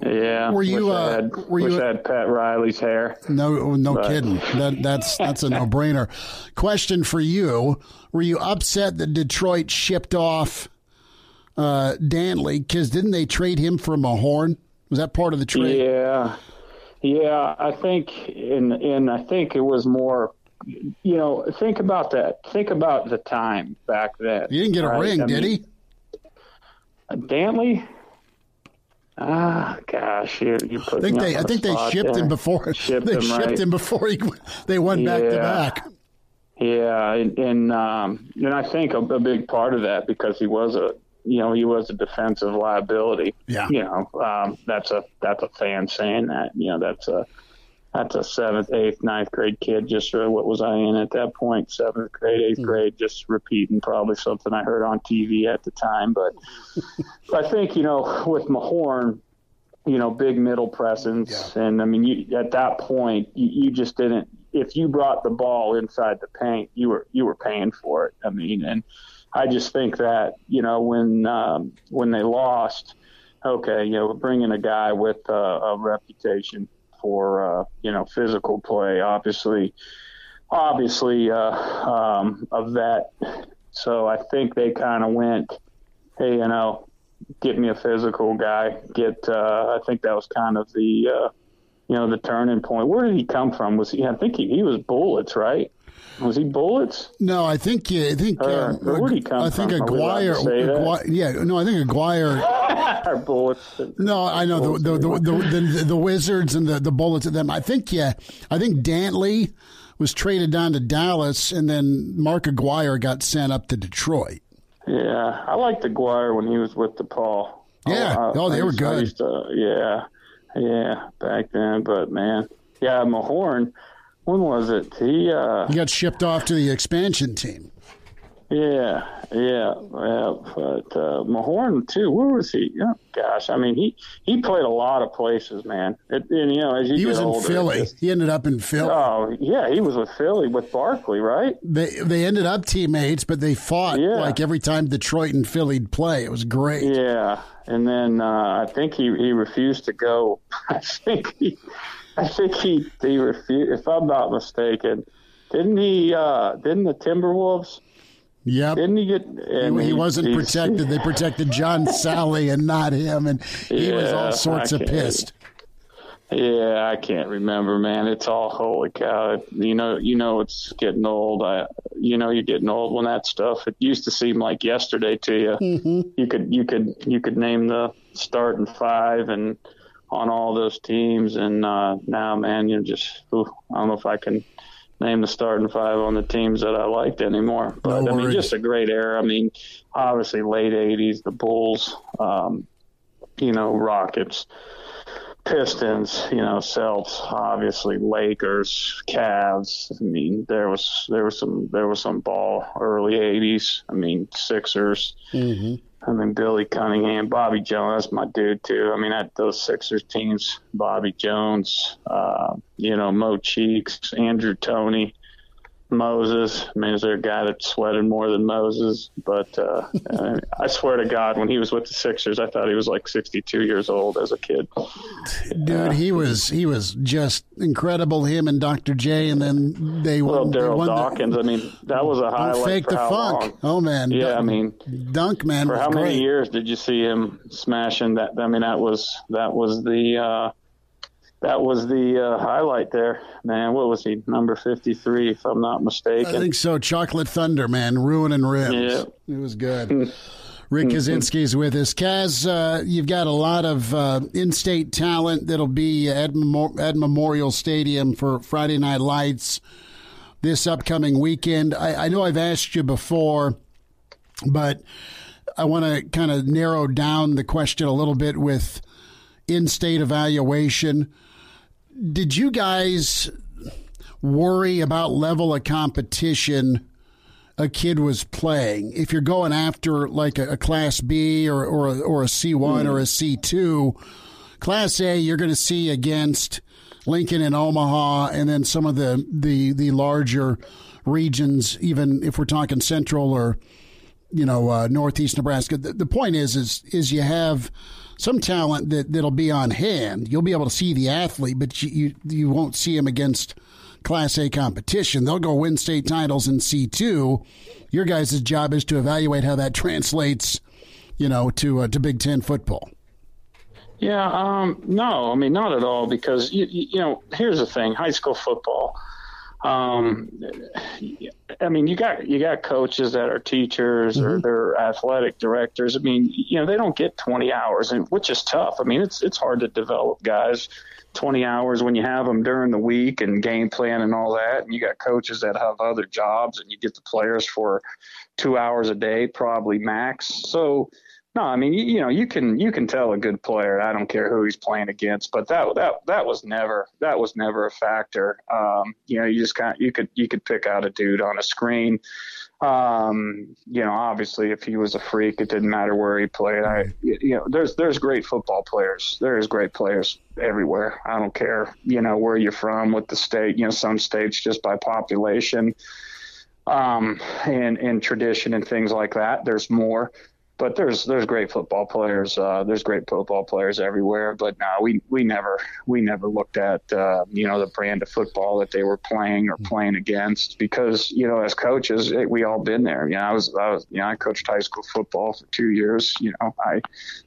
Yeah. Wish I had Pat Riley's hair. No, kidding. That's a no-brainer. Question for you: were you upset that Detroit shipped off Dantley, because didn't they trade him for Mahorn? Was that part of the trade? Yeah. I think, and I think it was more. You know, think about that. Think about the time back then. He didn't get a ring, did he? Dantley. Ah, gosh, you're putting. I think they shipped him before. They went back to back. Yeah, and I think a big part of that because he was a defensive liability. Yeah, that's a fan saying that. You know, that's a 7th, 8th, 9th grade kid. Just what was I in at that point? 7th grade, 8th grade, just repeating probably something I heard on TV at the time. But I think, you know, with Mahorn, you know, big middle presence. Yeah. And I mean, at that point, you just didn't, if you brought the ball inside the paint, you were paying for it. I mean, and I just think that, you know, when they lost, okay, you know, bringing a guy with a reputation for, physical play, obviously, of that. So I think they kind of went, hey, you know, get me a physical guy. I think that was kind of the, the turning point. Where did he come from? I think he was Bullets, right? Was he Bullets? No, I think where did he come from? I think Aguirre. Or Bullets. No, I know the Wizards and the Bullets of them. I think Dantley was traded down to Dallas, and then Mark Aguirre got sent up to Detroit. Yeah, I liked Aguirre when he was with DePaul. Yeah, they were good. Yeah, back then, but man, yeah, Mahorn. When was it? He got shipped off to the expansion team. Yeah. But Mahorn too. Where was he? Oh, gosh, I mean, he played a lot of places, man. As he was older, in Philly. He ended up in Philly. Oh yeah, he was with Philly with Barkley, right? They ended up teammates, but they fought like every time Detroit and Philly'd play. It was great. Yeah, and then I think he refused to go. I think he refused, if I'm not mistaken. Didn't he? Didn't the Timberwolves? Yep. Didn't he get? He wasn't protected. They protected John Sally and not him, and he was all sorts of pissed. Yeah, I can't remember, man. It's all holy cow. You know, it's getting old. You're getting old when that stuff. It used to seem like yesterday to you. Mm-hmm. You could name the starting five and on all those teams, and now, man, you're just. I don't know if I can name the starting five on the teams that I liked anymore. But, no, I mean, just a great era. I mean, obviously late 80s, the Bulls, Rockets, Pistons, Celtics, obviously Lakers, Cavs. I mean, there was some ball early 80s. I mean, Sixers. Mm-hmm. I mean, Billy Cunningham, Bobby Jones, that's my dude, too. I mean, at those Sixers teams, Bobby Jones, Mo Cheeks, Andrew Toney, Moses. I mean, is there a guy that sweated more than Moses? But I swear to God, when he was with the Sixers, I thought he was like 62 years old as a kid. Dude, he was just incredible, him and Dr. J, and then they won. Well, Daryl Dawkins, I mean, that was a highlight. Fake the funk. Oh, man. Yeah, I mean. Dunk, man. For how many years did you see him smashing that? I mean, that was the highlight there, man. What was he, number 53, if I'm not mistaken? I think so. Chocolate Thunder, man, ruining rims. Yeah. It was good. Rick Kaczynski's with us. Kaz, you've got a lot of in-state talent that'll be at Memorial Stadium for Friday Night Lights this upcoming weekend. I know I've asked you before, but I want to kind of narrow down the question a little bit with in-state evaluation. Did you guys worry about level of competition a kid was playing? If you're going after like a Class B or a C1 or a C2, Class A, you're going to see against Lincoln and Omaha and then some of the larger regions, even if we're talking Central or Northeast Nebraska. The point is you have some talent that'll be on hand. You'll be able to see the athlete, but you won't see him against Class A competition. They'll go win state titles in C2. Your guys' job is to evaluate how that translates you know, to Big Ten football? Yeah, no, I mean, not at all, because, you know, here's the thing, high school football. I mean, you got coaches that are teachers or they're athletic directors. I mean, you know, they don't get 20 hours, and which is tough. I mean, it's hard to develop guys 20 hours when you have them during the week and game plan and all that. And you got coaches that have other jobs, and you get the players for 2 hours a day, probably max. So, no, I mean, you know, you can tell a good player. I don't care who he's playing against, but that was never a factor. You know, you just you could pick out a dude on a screen. You know, obviously, if he was a freak, it didn't matter where he played. You know, there's great football players. There is great players everywhere. I don't care, you know, where you're from, what the state. You know, some states just by population, and tradition and things like that. There's more. But there's great football players. There's great football players everywhere. But no, we never looked at you know, the brand of football that they were playing or playing against, because, you know, as coaches, we all been there. You know, I was you know, I coached high school football for 2 years. You know,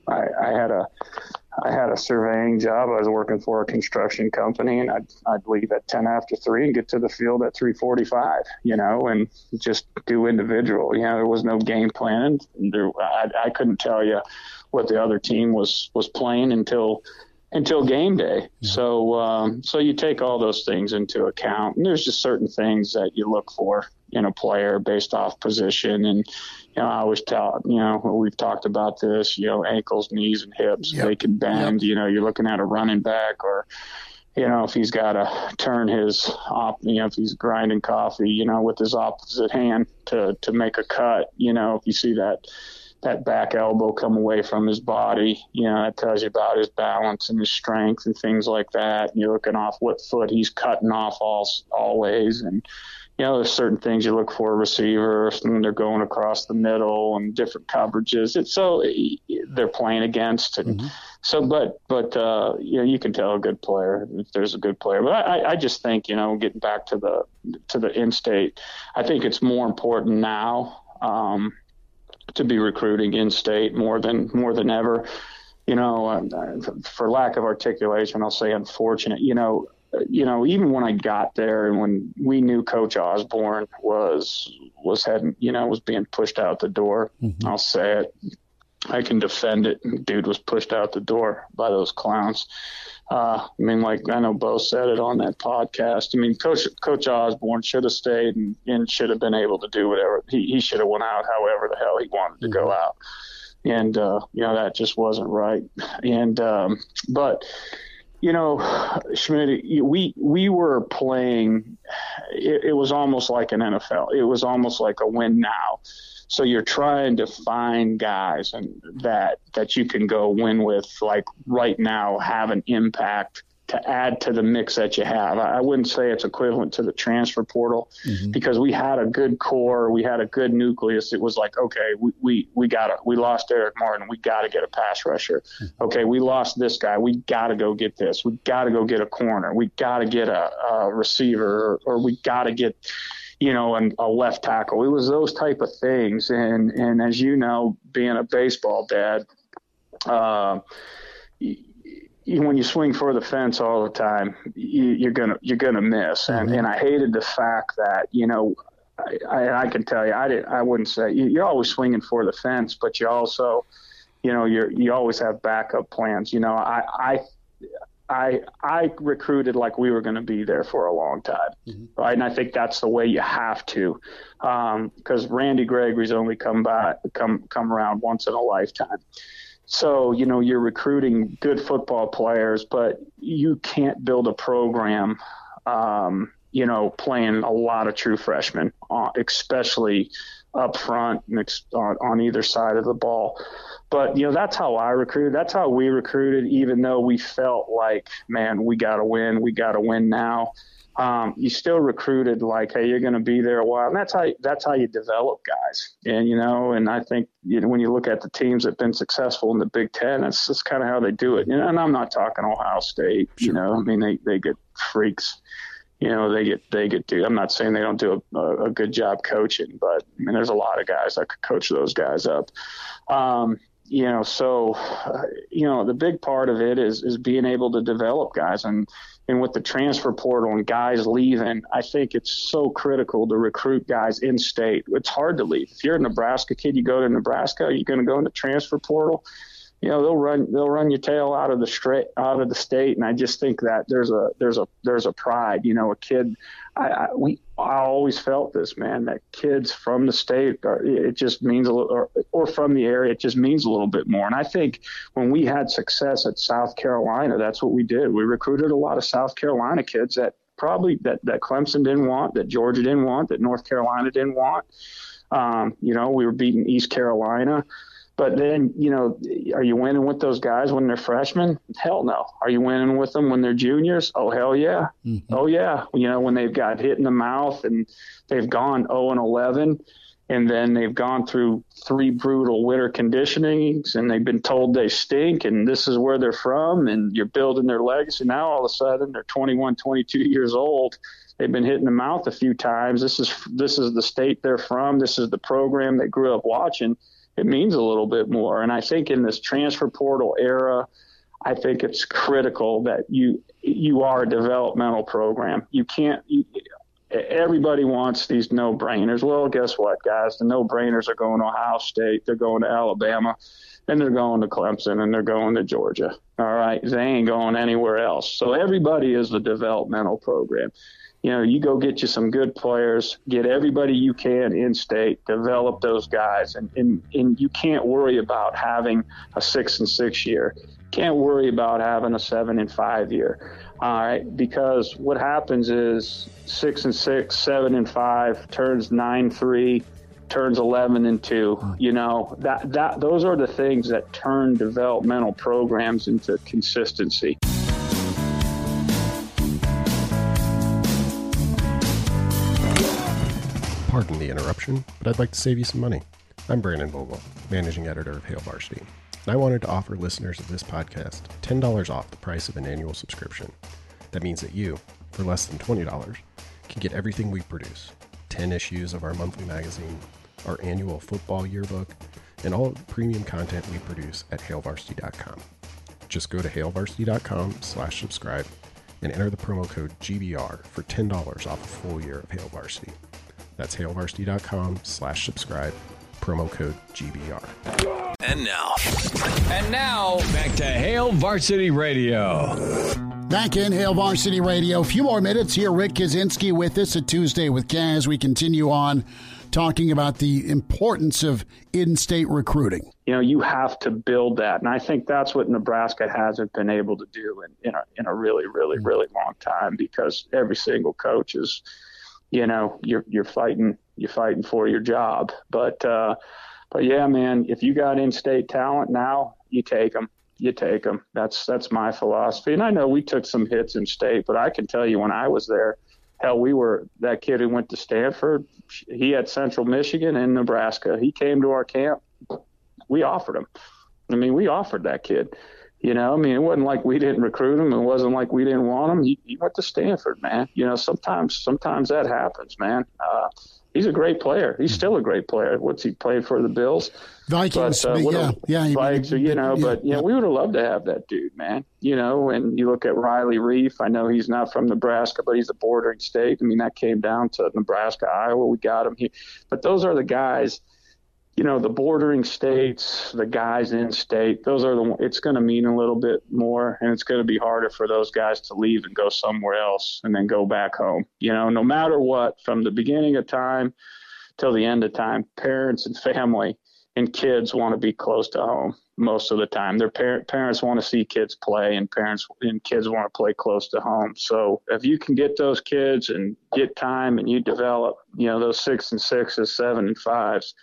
I had a surveying job. I was working for a construction company, and I'd leave at 3:10 and get to the field at 3:45, you know, and just do individual. You know, there was no game planning. I couldn't tell you what the other team was playing until game day. So you take all those things into account, and there's just certain things that you look for in a player based off position. And, you know, I always tell, you know, we've talked about this, you know, ankles, knees, and hips, they can bend, you know, you're looking at a running back, or, you know, if he's got to turn his, you know, if he's grinding coffee, you know, with his opposite hand to make a cut, you know, if you see that back elbow come away from his body, you know, that tells you about his balance and his strength and things like that. And you're looking off what foot he's cutting off always. And, you know, there's certain things you look for a receiver when they're going across the middle and different coverages. It's so they're playing against. And so, but you know, you can tell a good player if there's a good player. But I just think, you know, getting back to the in-state, I think it's more important now, to be recruiting in-state more than ever. You know, for lack of articulation, I'll say unfortunate, you know, even when I got there and when we knew Coach Osborne was heading, you know, was being pushed out the door, I'll say it, I can defend it. Dude was pushed out the door by those clowns. I mean, like, I know Bo said it on that podcast. I mean, Coach Osborne should have stayed and should have been able to do whatever. He should have went out however the hell he wanted to go out. And, you know, that just wasn't right. And, but, you know, Schmidt, we were playing, it was almost like an NFL. It was almost like a win now. So you're trying to find guys and that you can go win with, like right now, have an impact to add to the mix that you have. I wouldn't say it's equivalent to the transfer portal because we had a good core. We had a good nucleus. It was like, okay, we lost Eric Martin. We got to get a pass rusher. Okay. We lost this guy. We got to go get this. We got to go get a corner. We got to get a receiver or we got to get, you know, and a left tackle. It was those type of things. And as you know, being a baseball dad, when you swing for the fence all the time, you're gonna miss. And I hated the fact that, you know, I can tell you, I wouldn't say you're always swinging for the fence, but you also, you know, you always have backup plans. You know, I recruited like we were going to be there for a long time, right? And I think that's the way you have to, because Randy Gregory's only come around once in a lifetime. So, you know, you're recruiting good football players, but you can't build a program, you know, playing a lot of true freshmen, especially up front and on either side of the ball. But, you know, that's how I recruited. That's how we recruited, even though we felt like, man, we got to win. We got to win now. You still recruited like, hey, you're going to be there a while. And that's how you develop guys. And, you know, and I think, you know, when you look at the teams that have been successful in the Big Ten, that's just kind of how they do it. You know, and I'm not talking Ohio State, you know, I mean, they get freaks. You know, they get to, I'm not saying they don't do a good job coaching, but I mean, there's a lot of guys that could coach those guys up. So the big part of it is being able to develop guys. And with the transfer portal and guys leaving, I think it's so critical to recruit guys in state. It's hard to leave. If you're a Nebraska kid, you go to Nebraska, you're going to go in the transfer portal. You know, they'll run your tail out of the state. And I just think that there's a pride, a kid. I always felt this, man, that kids from the state, or from the area, it just means a little bit more. And I think when we had success at South Carolina, that's what we did. We recruited a lot of South Carolina kids that Clemson didn't want, that Georgia didn't want, that North Carolina didn't want. We were beating East Carolina. But then, are you winning with those guys when they're freshmen? Hell no. Are you winning with them when they're juniors? Oh, hell yeah. Mm-hmm. Oh, yeah. When they've got hit in the mouth and they've gone 0-11, and then they've gone through 3 brutal winter conditionings, and they've been told they stink, and this is where they're from, and you're building their legacy. Now, all of a sudden, they're 21, 22 years old. They've been hit in the mouth a few times. This is the state they're from. This is the program they grew up watching. It means a little bit more. And I think in this transfer portal era, I think it's critical that you are a developmental program. Everybody wants these no-brainers. Well, guess what, guys? The no-brainers are going to Ohio State. They're going to Alabama, and they're going to Clemson, and they're going to Georgia. All right? They ain't going anywhere else. So everybody is a developmental program. You go get you some good players, get everybody you can in state, develop those guys. And you can't worry about having a 6-6 year. Can't worry about having a 7-5 year. All right. Because what happens is 6-6, 7-5 turns 9-3, turns 11-2. That those are the things that turn developmental programs into consistency. Pardon the interruption, but I'd like to save you some money. I'm Brandon Vogel, managing editor of Hail Varsity, and I wanted to offer listeners of this podcast $10 off the price of an annual subscription. That means that you, for less than $20, can get everything we produce, 10 issues of our monthly magazine, our annual football yearbook, and all the premium content we produce at hailvarsity.com. Just go to hailvarsity.com/subscribe and enter the promo code GBR for $10 off a full year of Hail Varsity. That's hailvarsity.com/subscribe, promo code GBR. And now, back to Hail Varsity Radio. Back in Hail Varsity Radio. A few more minutes here. Rick Kaczynski with us at Tuesday with Kaz. We continue on talking about the importance of in-state recruiting. You have to build that. And I think that's what Nebraska hasn't been able to do in a really, really, really long time, because every single coach is – you're fighting for your job, but yeah, man, if you got in-state talent now, you take them. That's my philosophy. And I know we took some hits in state, but I can tell you when I was there, hell, we were that kid who went to Stanford. He had Central Michigan and Nebraska. He came to our camp. We offered him. We offered that kid. It wasn't like we didn't recruit him. It wasn't like we didn't want him. He went to Stanford, man. Sometimes that happens, man. He's a great player. He's still a great player. What's he played for the Bills? Vikings. We would have loved to have that dude, man. And you look at Riley Reef. I know he's not from Nebraska, but he's a bordering state. That came down to Nebraska, Iowa. We got him here. But those are the guys. The bordering states, the guys in state, it's going to mean a little bit more, and it's going to be harder for those guys to leave and go somewhere else and then go back home. No matter what, from the beginning of time till the end of time, parents and family and kids want to be close to home most of the time. Their parents want to see kids play, and parents and kids want to play close to home. So if you can get those kids and get time and you develop, those 6-6s, 7-5s,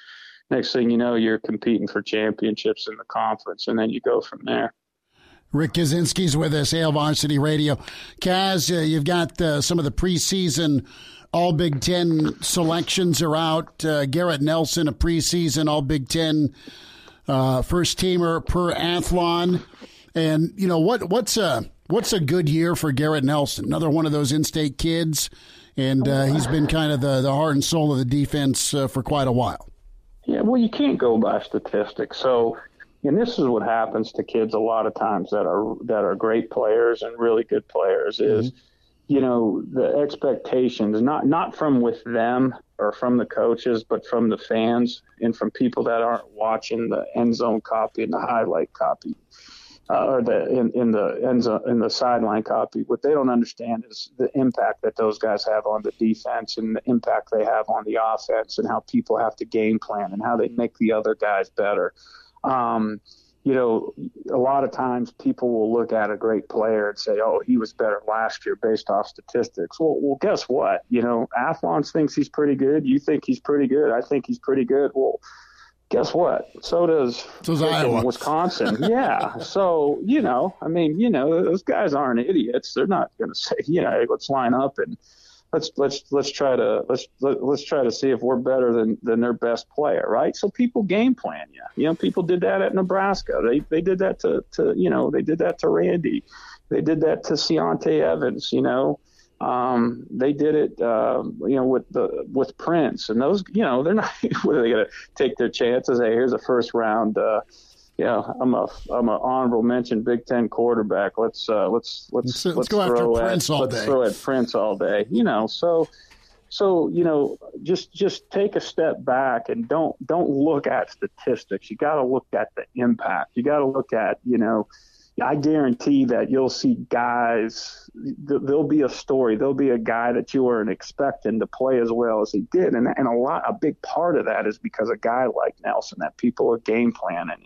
next thing you know, you're competing for championships in the conference, and then you go from there. Rick Kaczynski's with us, Hail Varsity Radio. Kaz, you've got some of the preseason All Big Ten selections are out. Garrett Nelson, a preseason All Big Ten first-teamer per Athlon. And, what's a good year for Garrett Nelson? Another one of those in-state kids, and he's been kind of the heart and soul of the defense for quite a while. Yeah, well, you can't go by statistics. So And this is what happens to kids a lot of times that are great players and really good players, is, you know, the expectations, not from with them or from the coaches, but from the fans and from people that aren't watching the end zone copy and the highlight copy, or the sideline copy. What they don't understand is the impact that those guys have on the defense and the impact they have on the offense and how people have to game plan and how they make the other guys better. You know, a lot of times people will look at a great player and say, oh, he was better last year based off statistics. Well, guess what? You know, Athlon thinks he's pretty good. You think he's pretty good. I think he's pretty good. Well, guess what? So does Iowa. Wisconsin. Yeah. So, you know, I mean, you know, those guys aren't idiots. They're not going to say, you know, let's line up and let's try to see if we're better than their best player, right? So people game plan you. You know, people did that at Nebraska. They did that to Randy. They did that to Seontae Evans. You know, they did it. You know, with Prince and those. You know, they're not. What are they going to take their chances? Hey, here's a first round. I'm an honorable mention Big Ten quarterback. Let's go after Prince all day. Let's throw at Prince all day. You know, so you know, just take a step back and don't look at statistics. You got to look at the impact. You got to look at, you know, I guarantee that you'll see guys. There'll be a story. There'll be a guy that you weren't expecting to play as well as he did, and a big part of that is because a guy like Nelson, that people are game planning,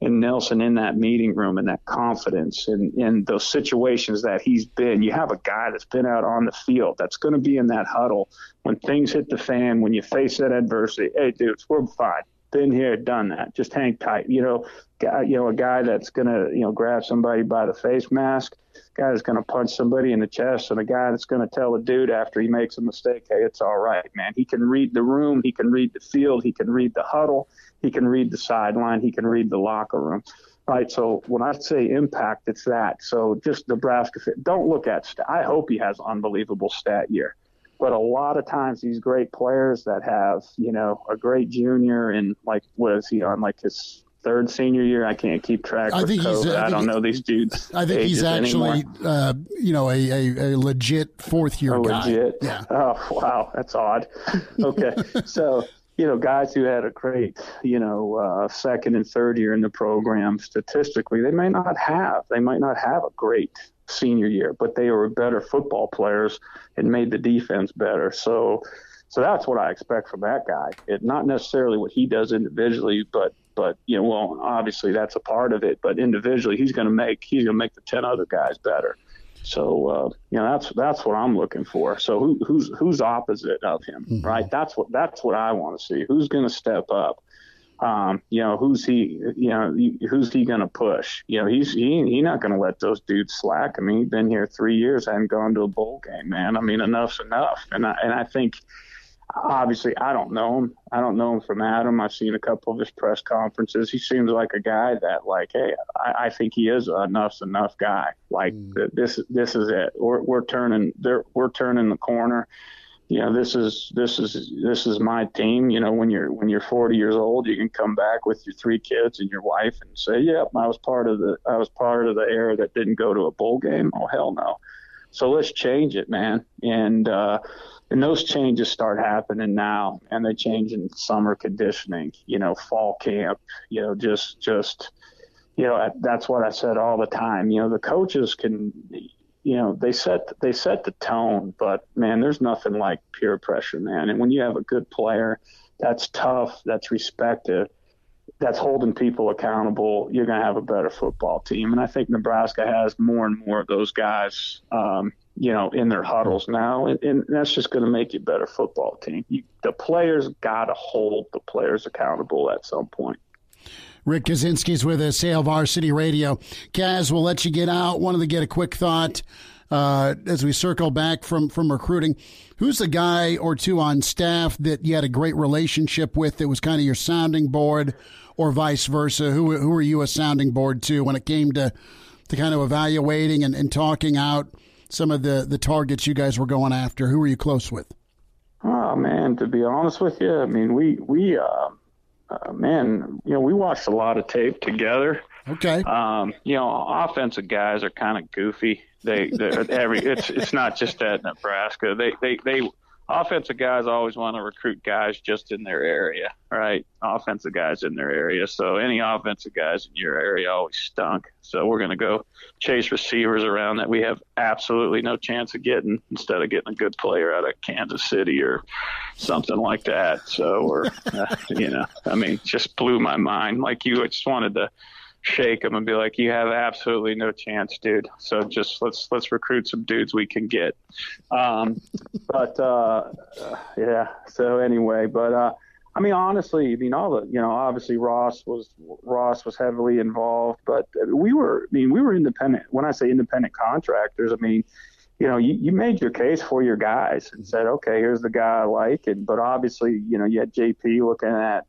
and Nelson in that meeting room and that confidence and those situations that he's been. You have a guy that's been out on the field that's going to be in that huddle when things hit the fan, when you face that adversity. Hey, dudes, we're fine. Been here, done that. Just hang tight. You know, a guy that's gonna, you know, grab somebody by the face mask, a guy that's gonna punch somebody in the chest, and a guy that's gonna tell a dude after he makes a mistake, hey, it's all right, man. He can read the room, he can read the field, he can read the huddle, he can read the sideline, he can read the locker room. Right, so when I say impact, it's that. So just Nebraska fit. Don't look at stat. I hope he has unbelievable stat year. But a lot of times these great players that have, you know, a great junior and, like, what is he on, like his third senior year? I can't keep track. I think he's, I don't know these dudes. I think he's actually, you know, a legit fourth year guy. Legit? Yeah. Oh, wow. That's odd. Okay. So, you know, guys who had a great, you know, second and third year in the program, statistically, they might not have a great senior year, but they were better football players and made the defense better. So that's what I expect from that guy. It not necessarily what he does individually, but you know, well, obviously that's a part of it, but individually he's going to make the 10 other guys better. So you know, that's what I'm looking for. So who's opposite of him, mm-hmm. right? That's what I want to see. Who's going to step up? You know, who's he going to push? You know, he's not going to let those dudes slack. I mean, he's been here 3 years. I haven't gone to a bowl game, man. I mean, enough's enough. And I think, obviously, I don't know him. I don't know him from Adam. I've seen a couple of his press conferences. He seems like a guy that, like, hey, I think he is an enough's enough guy. Like this is it. We're turning the corner. You know, this is my team. You know, when you're 40 years old, you can come back with your 3 kids and your wife and say, "Yep, I was part of the era that didn't go to a bowl game." Oh, hell no! So let's change it, man. And those changes start happening now, and they change in summer conditioning. You know, fall camp. You know, just you know, that's what I said all the time. You know, the coaches can. You know, they set the tone, but, man, there's nothing like peer pressure, man. And when you have a good player that's tough, that's respected, that's holding people accountable, you're going to have a better football team. And I think Nebraska has more and more of those guys, you know, in their huddles now. And that's just going to make you a better football team. The players got to hold the players accountable at some point. Rick Kaczynski's with us, Hail Varsity Radio. Kaz, we'll let you get out. Wanted to get a quick thought as we circle back from recruiting. Who's the guy or two on staff that you had a great relationship with that was kind of your sounding board, or vice versa? Who were you a sounding board to when it came to kind of evaluating and talking out some of the targets you guys were going after? Who were you close with? Oh, man, to be honest with you, I mean, we man, you know, we watched a lot of tape together. Okay. You know, offensive guys are kind of goofy. It's not just at Nebraska. Offensive guys always want to recruit guys just in their area, right? Offensive guys in their area. So any offensive guys in your area always stunk. So we're going to go chase receivers around that we have absolutely no chance of getting instead of getting a good player out of Kansas City or something like that. So we're, you know, I mean, just blew my mind. Like you, I just wanted to shake them and be like, you have absolutely no chance, dude. So just let's recruit some dudes we can get. Yeah. So anyway, I mean, honestly, I mean, obviously Ross was heavily involved, but we were independent. When I say independent contractors, I mean, you know, you made your case for your guys and said, okay, here's the guy I like. But obviously, you know, you had JP looking at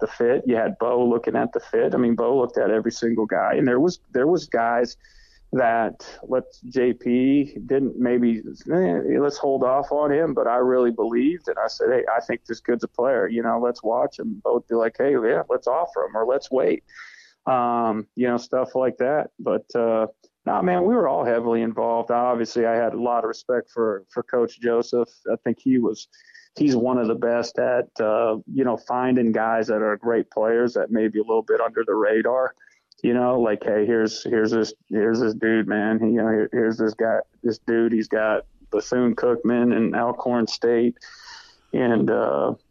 the fit, you had Bo looking at the fit. I mean, Bo looked at every single guy, and there was guys that JP didn't, maybe let's hold off on him, but I really believed, and I said, hey, I think this kid's a player, you know, let's watch him. Both be like, hey, yeah, let's offer him or let's wait, you know, stuff like that. But nah, man, we were all heavily involved. Obviously, I had a lot of respect for Coach Joseph. I think he's one of the best at, you know, finding guys that are great players that may be a little bit under the radar, you know, like, hey, here's this dude, man. You know, here's this guy, this dude, he's got Bethune-Cookman and Alcorn State and,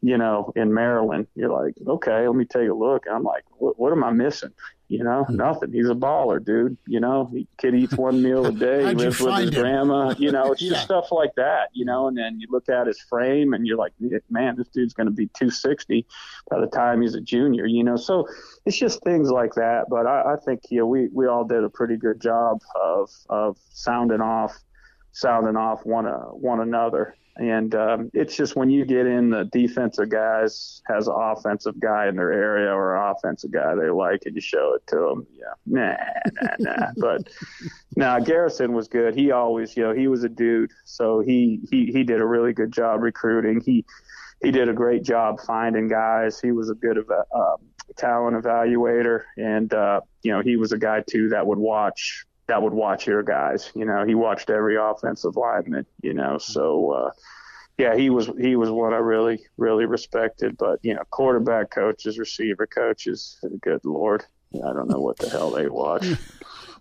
you know, in Maryland. You're like, okay, let me take a look. I'm like, what am I missing? You know, nothing. He's a baller, dude. You know, he kid eats one meal a day, lives with his grandma. You know, it's just stuff like that, you know. And then you look at his frame and you're like, man, this dude's going to be 260 by the time he's a junior, you know. So it's just things like that. But I think, you know, we all did a pretty good job of sounding off one another. And it's just when you get in, the defensive guys has an offensive guy in their area or an offensive guy they like, and you show it to them. Yeah, nah. But now Garrison was good. He always, you know, he was a dude, so he did a really good job recruiting. He did a great job finding guys. He was a good talent evaluator, and you know, he was a guy too that would watch. Your guys, you know, he watched every offensive lineman, you know, so, yeah, he was one I really, really respected. But, you know, quarterback coaches, receiver coaches, good Lord, I don't know what the hell they watch.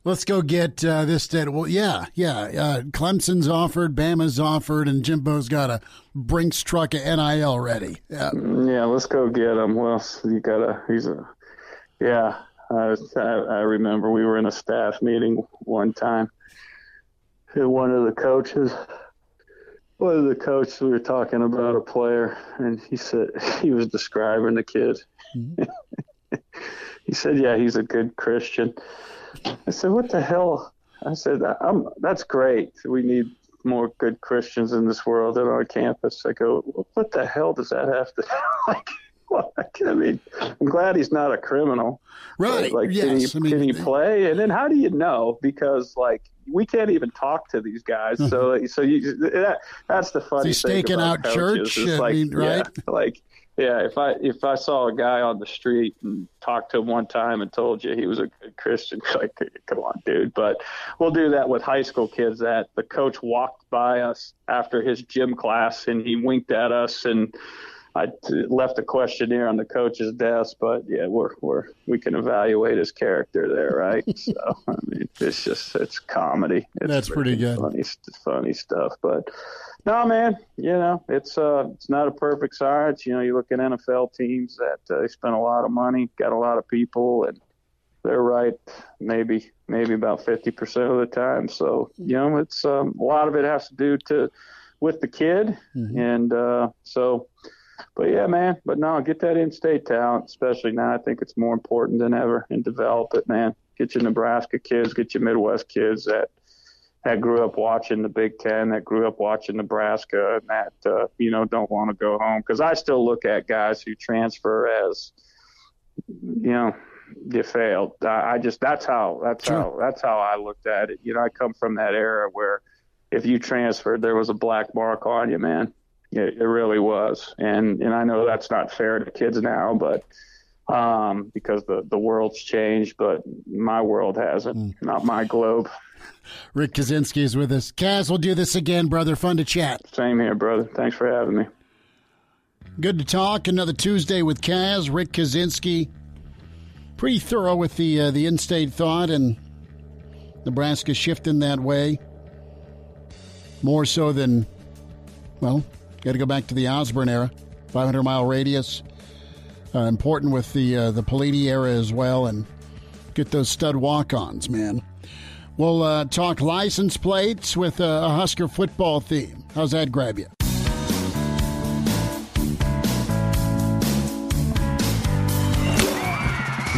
Let's go get this dead. Well, yeah. Clemson's offered, Bama's offered, and Jimbo's got a Brinks truck of NIL ready. Yeah, let's go get him. Well, yeah. I remember we were in a staff meeting one time, and one of the coaches, we were talking about a player, and he said, he was describing the kid. Mm-hmm. He said, yeah, he's a good Christian. I said, what the hell? I said, that's great. We need more good Christians in this world and on campus. I go, what the hell does that have to like? Well, I mean, I'm glad he's not a criminal. Right. Like, yes. Can he play? And then how do you know? Because, like, we can't even talk to these guys. So that's the funny thing. He's staking out church. It's like, right? Yeah, like, yeah, if I saw a guy on the street and talked to him one time and told you he was a good Christian, like, come on, dude. But we'll do that with high school kids that the coach walked by us after his gym class and he winked at us, and I left a questionnaire on the coach's desk, but yeah, we can evaluate his character there, right? So I mean, it's comedy. That's pretty good, funny stuff. But no, man, you know, it's not a perfect science. You know, you look at NFL teams that they spend a lot of money, got a lot of people, and they're right maybe about 50% of the time. So you know, it's a lot of it has to do with the kid, mm-hmm. and so. But, yeah, man, but no, get that in-state talent, especially now. I think it's more important than ever, and develop it, man. Get your Nebraska kids, get your Midwest kids that grew up watching the Big Ten, that grew up watching Nebraska, and that, you know, don't want to go home. Because I still look at guys who transfer as, you know, you failed. That's how I looked at it. You know, I come from that era where if you transferred, there was a black mark on you, man. It really was. And I know that's not fair to kids now, but because the world's changed, but my world hasn't, not my globe. Rick Kaczynski is with us. Kaz, we'll do this again, brother. Fun to chat. Same here, brother. Thanks for having me. Good to talk. Another Tuesday with Kaz, Rick Kaczynski. Pretty thorough with the in-state thought, and Nebraska shifting that way. More so than, well, got to go back to the Osborne era, 500-mile radius. Important with the Pelini era as well, and get those stud walk-ons, man. We'll talk license plates with a Husker football theme. How's that grab you?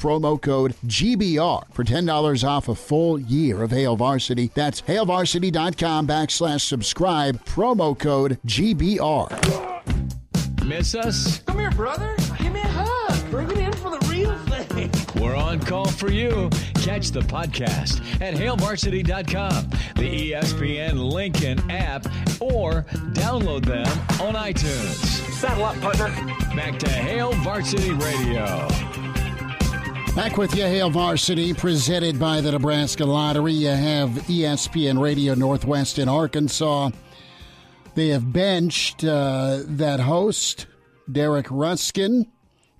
promo code GBR for $10 off a full year of Hail Varsity. That's HailVarsity.com/subscribe, promo code GBR. Miss us? Come here, brother. Give me a hug. Bring it in for the real thing. We're on call for you. Catch the podcast at HailVarsity.com, the ESPN Lincoln app, or download them on iTunes. Saddle up, partner. Back to Hail Varsity Radio. Back with you, Hail Varsity, presented by the Nebraska Lottery. You have ESPN Radio Northwest in Arkansas. They have benched that host, Derek Ruskin,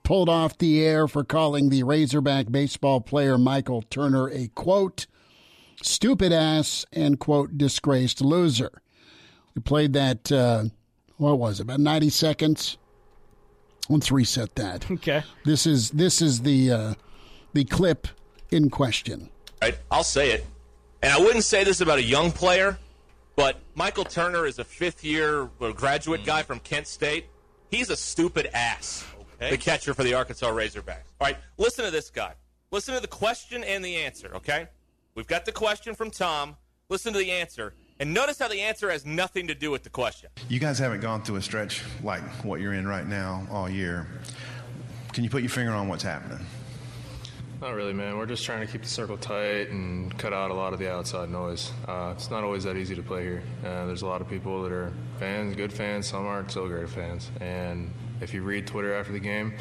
pulled off the air for calling the Razorback baseball player Michael Turner a, quote, stupid ass and, quote, disgraced loser. We played that, what was it, about 90 seconds? Let's reset that. Okay. This is the clip in question. Right, I'll say it. And I wouldn't say this about a young player, but Michael Turner is a fifth-year graduate guy from Kent State. He's a stupid ass, okay. The catcher for the Arkansas Razorbacks. All right, listen to this guy. Listen to the question and the answer, okay? We've got the question from Tom. Listen to the answer. And notice how the answer has nothing to do with the question. You guys haven't gone through a stretch like what you're in right now all year. Can you put your finger on what's happening? Not really, man. We're just trying to keep the circle tight and cut out a lot of the outside noise. It's not always that easy to play here. There's a lot of people that are fans, good fans. Some aren't so great fans. And if you read Twitter after the game,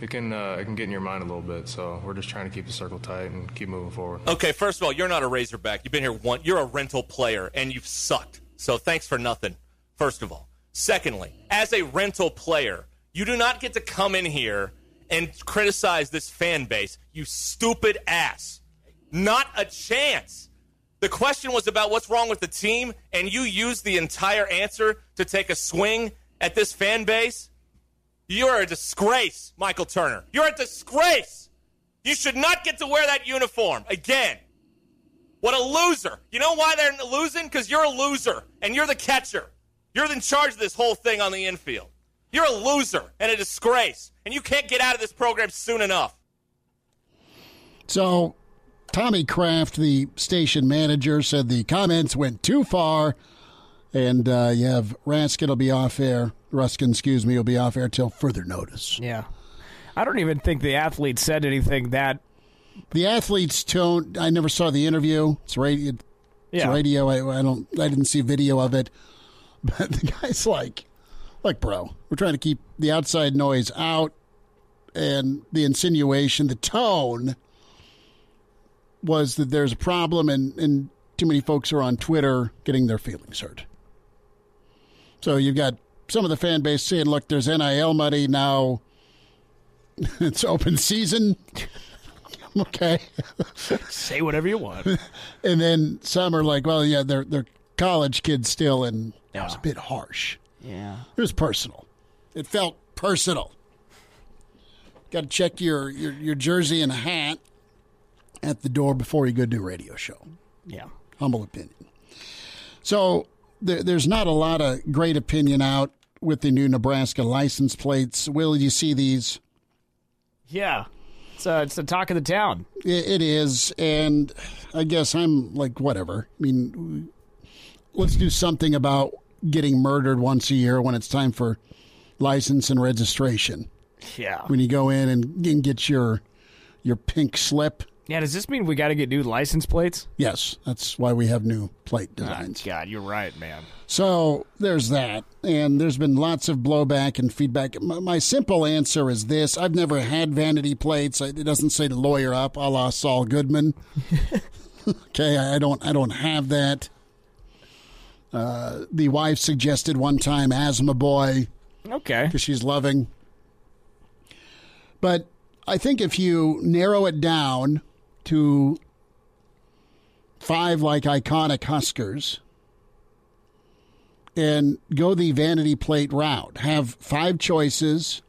it can get in your mind a little bit. So we're just trying to keep the circle tight and keep moving forward. Okay, first of all, you're not a Razorback. You've been here once. You're a rental player, and you've sucked. So thanks for nothing, first of all. Secondly, as a rental player, you do not get to come in here and criticize this fan base, you stupid ass. Not a chance. The question was about what's wrong with the team, and you used the entire answer to take a swing at this fan base? You're a disgrace, Michael Turner. You're a disgrace. You should not get to wear that uniform again. What a loser. You know why they're losing? Because you're a loser, and you're the catcher. You're in charge of this whole thing on the infield. You're a loser and a disgrace, and you can't get out of this program soon enough. So, Tommy Kraft, the station manager, said the comments went too far, and you have Ruskin will be off air. Ruskin will be off air till further notice. Yeah, I don't even think the athlete said anything that. The athlete's tone. I never saw the interview. It's radio. It's radio. I didn't see video of it, but the guy's like. Look, bro, we're trying to keep the outside noise out, and the insinuation, the tone was that there's a problem and too many folks are on Twitter getting their feelings hurt. So you've got some of the fan base saying, look, there's NIL money now. It's open season. Okay. Say whatever you want. And then some are like, well, yeah, they're college kids still, and that was a bit harsh. Yeah. It was personal. It felt personal. Got to check your jersey and hat at the door before you go do a radio show. Yeah. Humble opinion. So there's not a lot of great opinion out with the new Nebraska license plates. Will you see these? Yeah. It's the talk of the town. It is, and I guess I'm like, whatever. I mean, let's do something about getting murdered once a year when it's time for license and registration. Yeah. When you go in and get your pink slip. Yeah, does this mean we got to get new license plates? Yes, that's why we have new plate designs. Oh, God, you're right, man. So there's that, and there's been lots of blowback and feedback. My simple answer is this. I've never had vanity plates. It doesn't say to lawyer up a la Saul Goodman. Okay, I don't have that. The wife suggested one time Asthma Boy. Okay. Because she's loving. But I think if you narrow it down to five like iconic Huskers and go the vanity plate route, have five choices,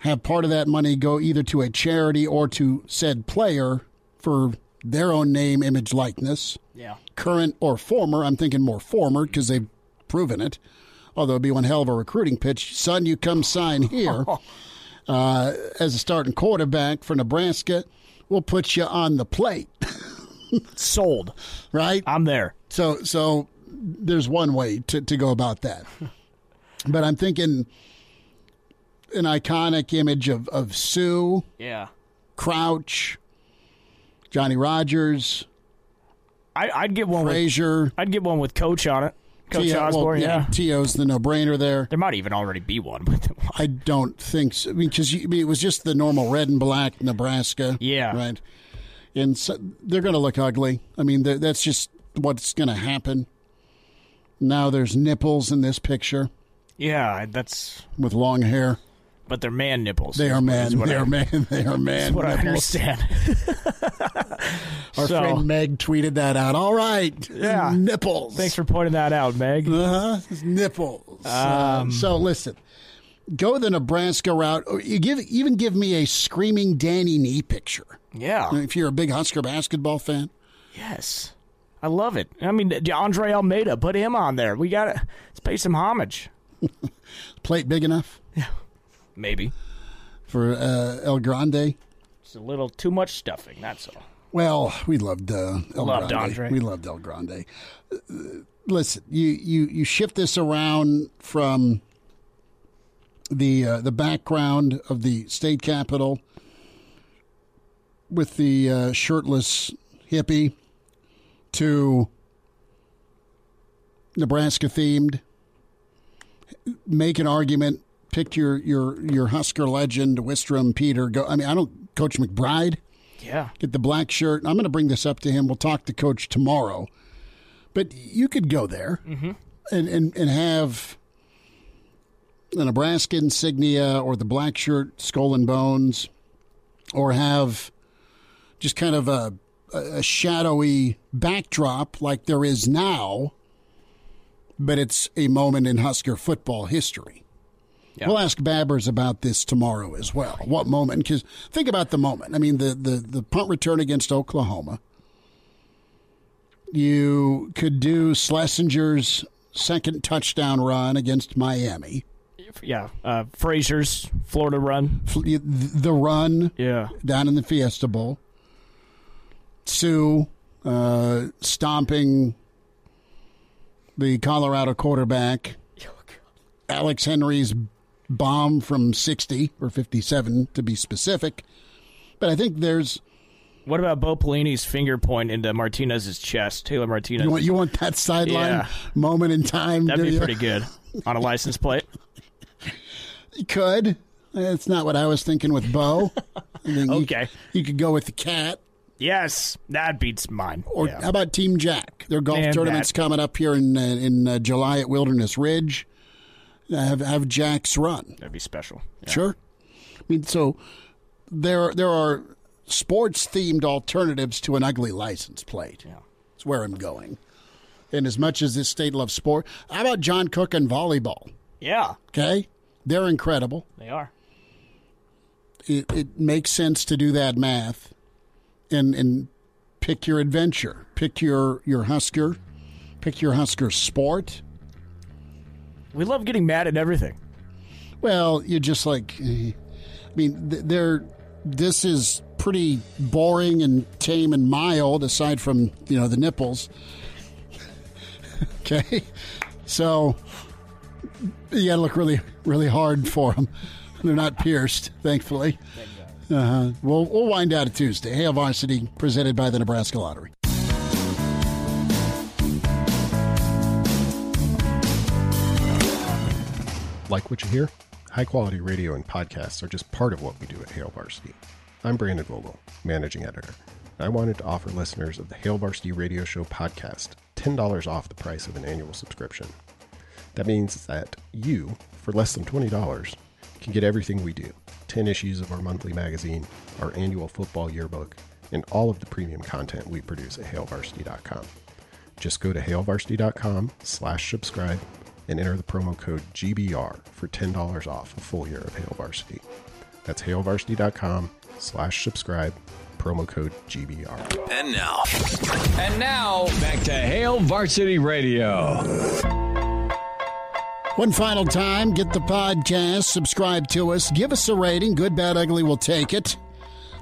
have part of that money go either to a charity or to said player for their own name, image, likeness, yeah, current or former. I'm thinking more former because they've proven it, although it'd be one hell of a recruiting pitch. Son, you come sign here. As a starting quarterback for Nebraska, we'll put you on the plate. Sold. Right? I'm there. So there's one way to go about that. But I'm thinking an iconic image of Sue. Yeah. Crouch. Johnny Rogers. I'd get one Frazier. I'd get one with Coach on it. Coach Osborne, yeah. T.O.'s the no-brainer there. There might even already be one. But I don't think so. I mean, because it was just the normal red and black Nebraska. Yeah. Right? And so they're going to look ugly. I mean, that's just what's going to happen. Now there's nipples in this picture. Yeah, that's... With long hair. But they're man nipples. They are man. They are man. That's what nipples. I understand. Our friend Meg tweeted that out. All right. Yeah. Nipples. Thanks for pointing that out, Meg. Uh-huh. Nipples. So listen, go the Nebraska route. Even give me a Screaming Danny knee picture. Yeah. If you're a big Husker basketball fan. Yes. I love it. I mean, Andre Almeida, put him on there. We got to pay some homage. Plate big enough? Yeah. Maybe. For El Grande? It's a little too much stuffing, that's all. Well, we loved El Grande. Andre. We loved El Grande. Listen, you shift this around from the background of the state capitol with the shirtless hippie to Nebraska-themed. Make an argument. Pick your Husker legend, Wistrom, Peter. Go. I mean, I don't Coach McBride. Yeah. Get the black shirt. I'm going to bring this up to him. We'll talk to Coach tomorrow. But you could go there and have the Nebraska insignia or the black shirt, skull and bones, or have just kind of a shadowy backdrop like there is now, but it's a moment in Husker football history. Yep. We'll ask Babbers about this tomorrow as well. What moment? Because think about the moment. I mean, the punt return against Oklahoma. You could do Schlesinger's second touchdown run against Miami. Yeah. Frazier's Florida run. The run. Yeah. Down in the Fiesta Bowl. Sue stomping the Colorado quarterback. Alex Henry's bomb from 60 or 57 to be specific, but I think there's. What about Bo Pelini's finger point into Martinez's chest, Taylor Martinez? You want that sideline moment in time? That'd be pretty good on a license plate. You could. That's not what I was thinking with Bo. I mean, okay, you could go with the cat. Yes, that beats mine. Or how about Team Jack? Their golf tournament's coming up here in July at Wilderness Ridge. Have Jack's run. That'd be special. Yeah. Sure. I mean, so there are sports-themed alternatives to an ugly license plate. Yeah. That's where I'm going. And as much as this state loves sport, how about John Cook and volleyball? Yeah. Okay? They're incredible. They are. It makes sense to do that math and pick your adventure. Pick your Husker. Pick your Husker sport. We love getting mad at everything. Well, you're just like, I mean, they're this is pretty boring and tame and mild, aside from, you know, the nipples. Okay? So you got to look really, really hard for them. They're not pierced, thankfully. Uh-huh. We'll wind out at Tuesday. Hail Varsity, presented by the Nebraska Lottery. Like what you hear? High-quality radio and podcasts are just part of what we do at Hail Varsity. I'm Brandon Vogel, managing editor. I wanted to offer listeners of the Hail Varsity Radio Show podcast $10 off the price of an annual subscription. That means that you, for less than $20, can get everything we do. 10 issues of our monthly magazine, our annual football yearbook, and all of the premium content we produce at hailvarsity.com. Just go to hailvarsity.com/subscribe and enter the promo code GBR for $10 off a full year of Hail Varsity. That's hailvarsity.com/subscribe, promo code GBR. And now, back to Hail Varsity Radio. One final time, get the podcast, subscribe to us, give us a rating, good, bad, ugly, we'll take it.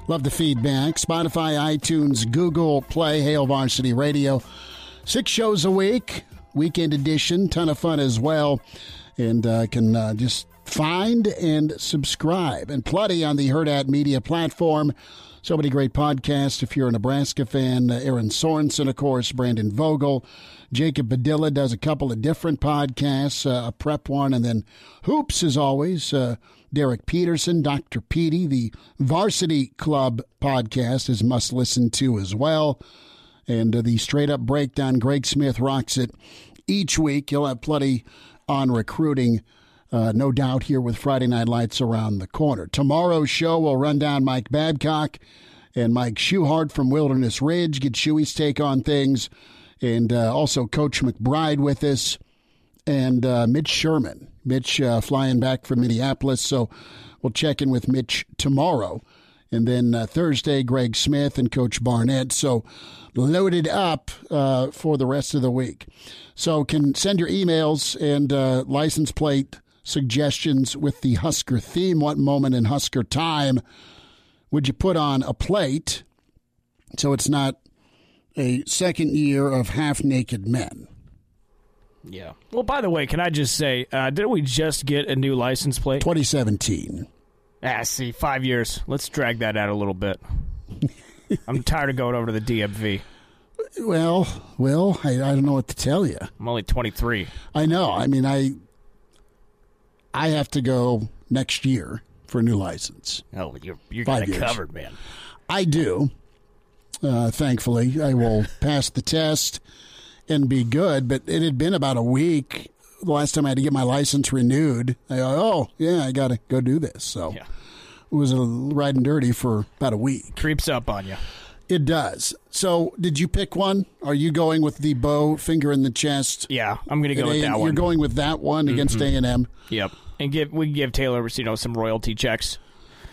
Love the feedback. Spotify, iTunes, Google Play, Hail Varsity Radio. 6 shows a week, weekend edition, ton of fun as well. And can just find and subscribe. And plenty on the Herd At Media platform. So many great podcasts. If you're a Nebraska fan, Aaron Sorensen, of course, Brandon Vogel. Jacob Badilla does a couple of different podcasts, a prep one, and then Hoops, as always. Derek Peterson, Dr. Petey, the Varsity Club podcast is must listen to as well. And the Straight Up Breakdown, Greg Smith rocks it each week. You'll have plenty on recruiting, no doubt, here with Friday Night Lights around the corner. Tomorrow's show will run down Mike Babcock and Mike Schuhart from Wilderness Ridge, get Shuey's take on things. And also Coach McBride with us, and Mitch Sherman. Mitch flying back from Minneapolis, so we'll check in with Mitch tomorrow. And then Thursday, Greg Smith and Coach Barnett. So loaded up for the rest of the week. So can send your emails and license plate suggestions with the Husker theme. What moment in Husker time would you put on a plate so it's not a second year of half-naked men? Yeah. Well, by the way, can I just say, didn't we just get a new license plate? 2017. Ah, see, 5 years. Let's drag that out a little bit. I'm tired of going over to the DMV. Well, Will, I don't know what to tell you. I'm only 23. I know. I mean, I have to go next year for a new license. Oh, you're kind of covered, man. I do. Thankfully, I will pass the test and be good. But it had been about a week the last time I had to get my license renewed. I go, oh, yeah, I got to go do this. So yeah. It was riding dirty for about a week. Creeps up on you. It does. So did you pick one? Are you going with the bow, finger in the chest? Yeah, I'm going to go with that one. You're going with that one against A&M? Yep. And we can give Taylor Racino some royalty checks.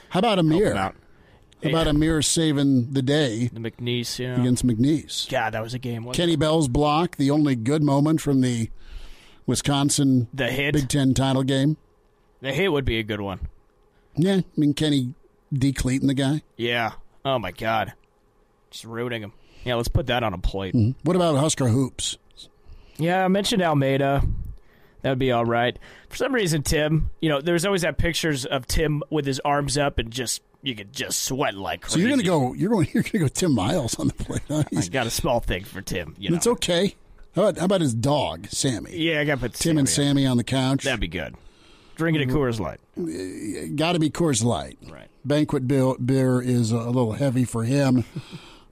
How about Amir? About Amir saving the day. The McNeese, yeah. Against McNeese. God, that was a game. Kenny Bell's block, the only good moment from the Wisconsin Big Ten title game. The hit would be a good one. Yeah, I mean, Kenny decleating the guy. Yeah. Oh, my God. Just ruining him. Yeah, let's put that on a plate. Mm-hmm. What about Husker Hoops? Yeah, I mentioned Almeida. That would be all right. For some reason, Tim, there's always that pictures of Tim with his arms up and just... You could just sweat like crazy. So you're gonna go Tim Miles on the plate. Huh? I got a small thing for Tim. It's okay. How about his dog, Sammy? Yeah, I got to put Tim and Sammy on the couch. That'd be good. Drinking a Coors Light. Got to be Coors Light. Right. Banquet beer is a little heavy for him,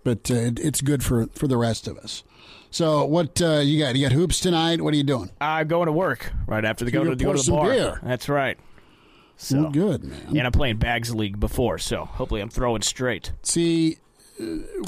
but it's good for the rest of us. So what you got? You got hoops tonight. What are you doing? I'm going to work right after to the bar. Beer. That's right. So good, man. And I'm playing Bags League before, so hopefully I'm throwing straight. See,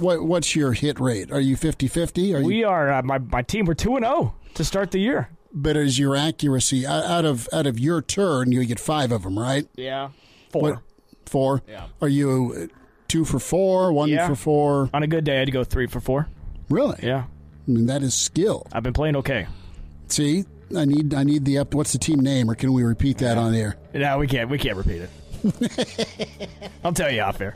what's your hit rate? Are you 50-50? We are. My team, we're 2-0 to start the year. But is your accuracy, out of your turn, you get 5 of them, right? Yeah, 4. What, 4? Yeah. Are you 2 for 4, 1 for 4? On a good day, I'd go 3 for 4. Really? Yeah. I mean, that is skill. I've been playing okay. See? I need the up. What's the team name, or can we repeat that on air? No, we can't. We can't repeat it. I'll tell you off air.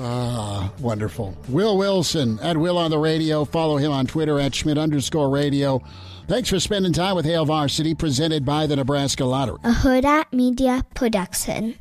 Ah, wonderful. Will Wilson at Will on the Radio. Follow him on Twitter at Schmidt_radio. Thanks for spending time with Hail Varsity, presented by the Nebraska Lottery. A Huda Media Production.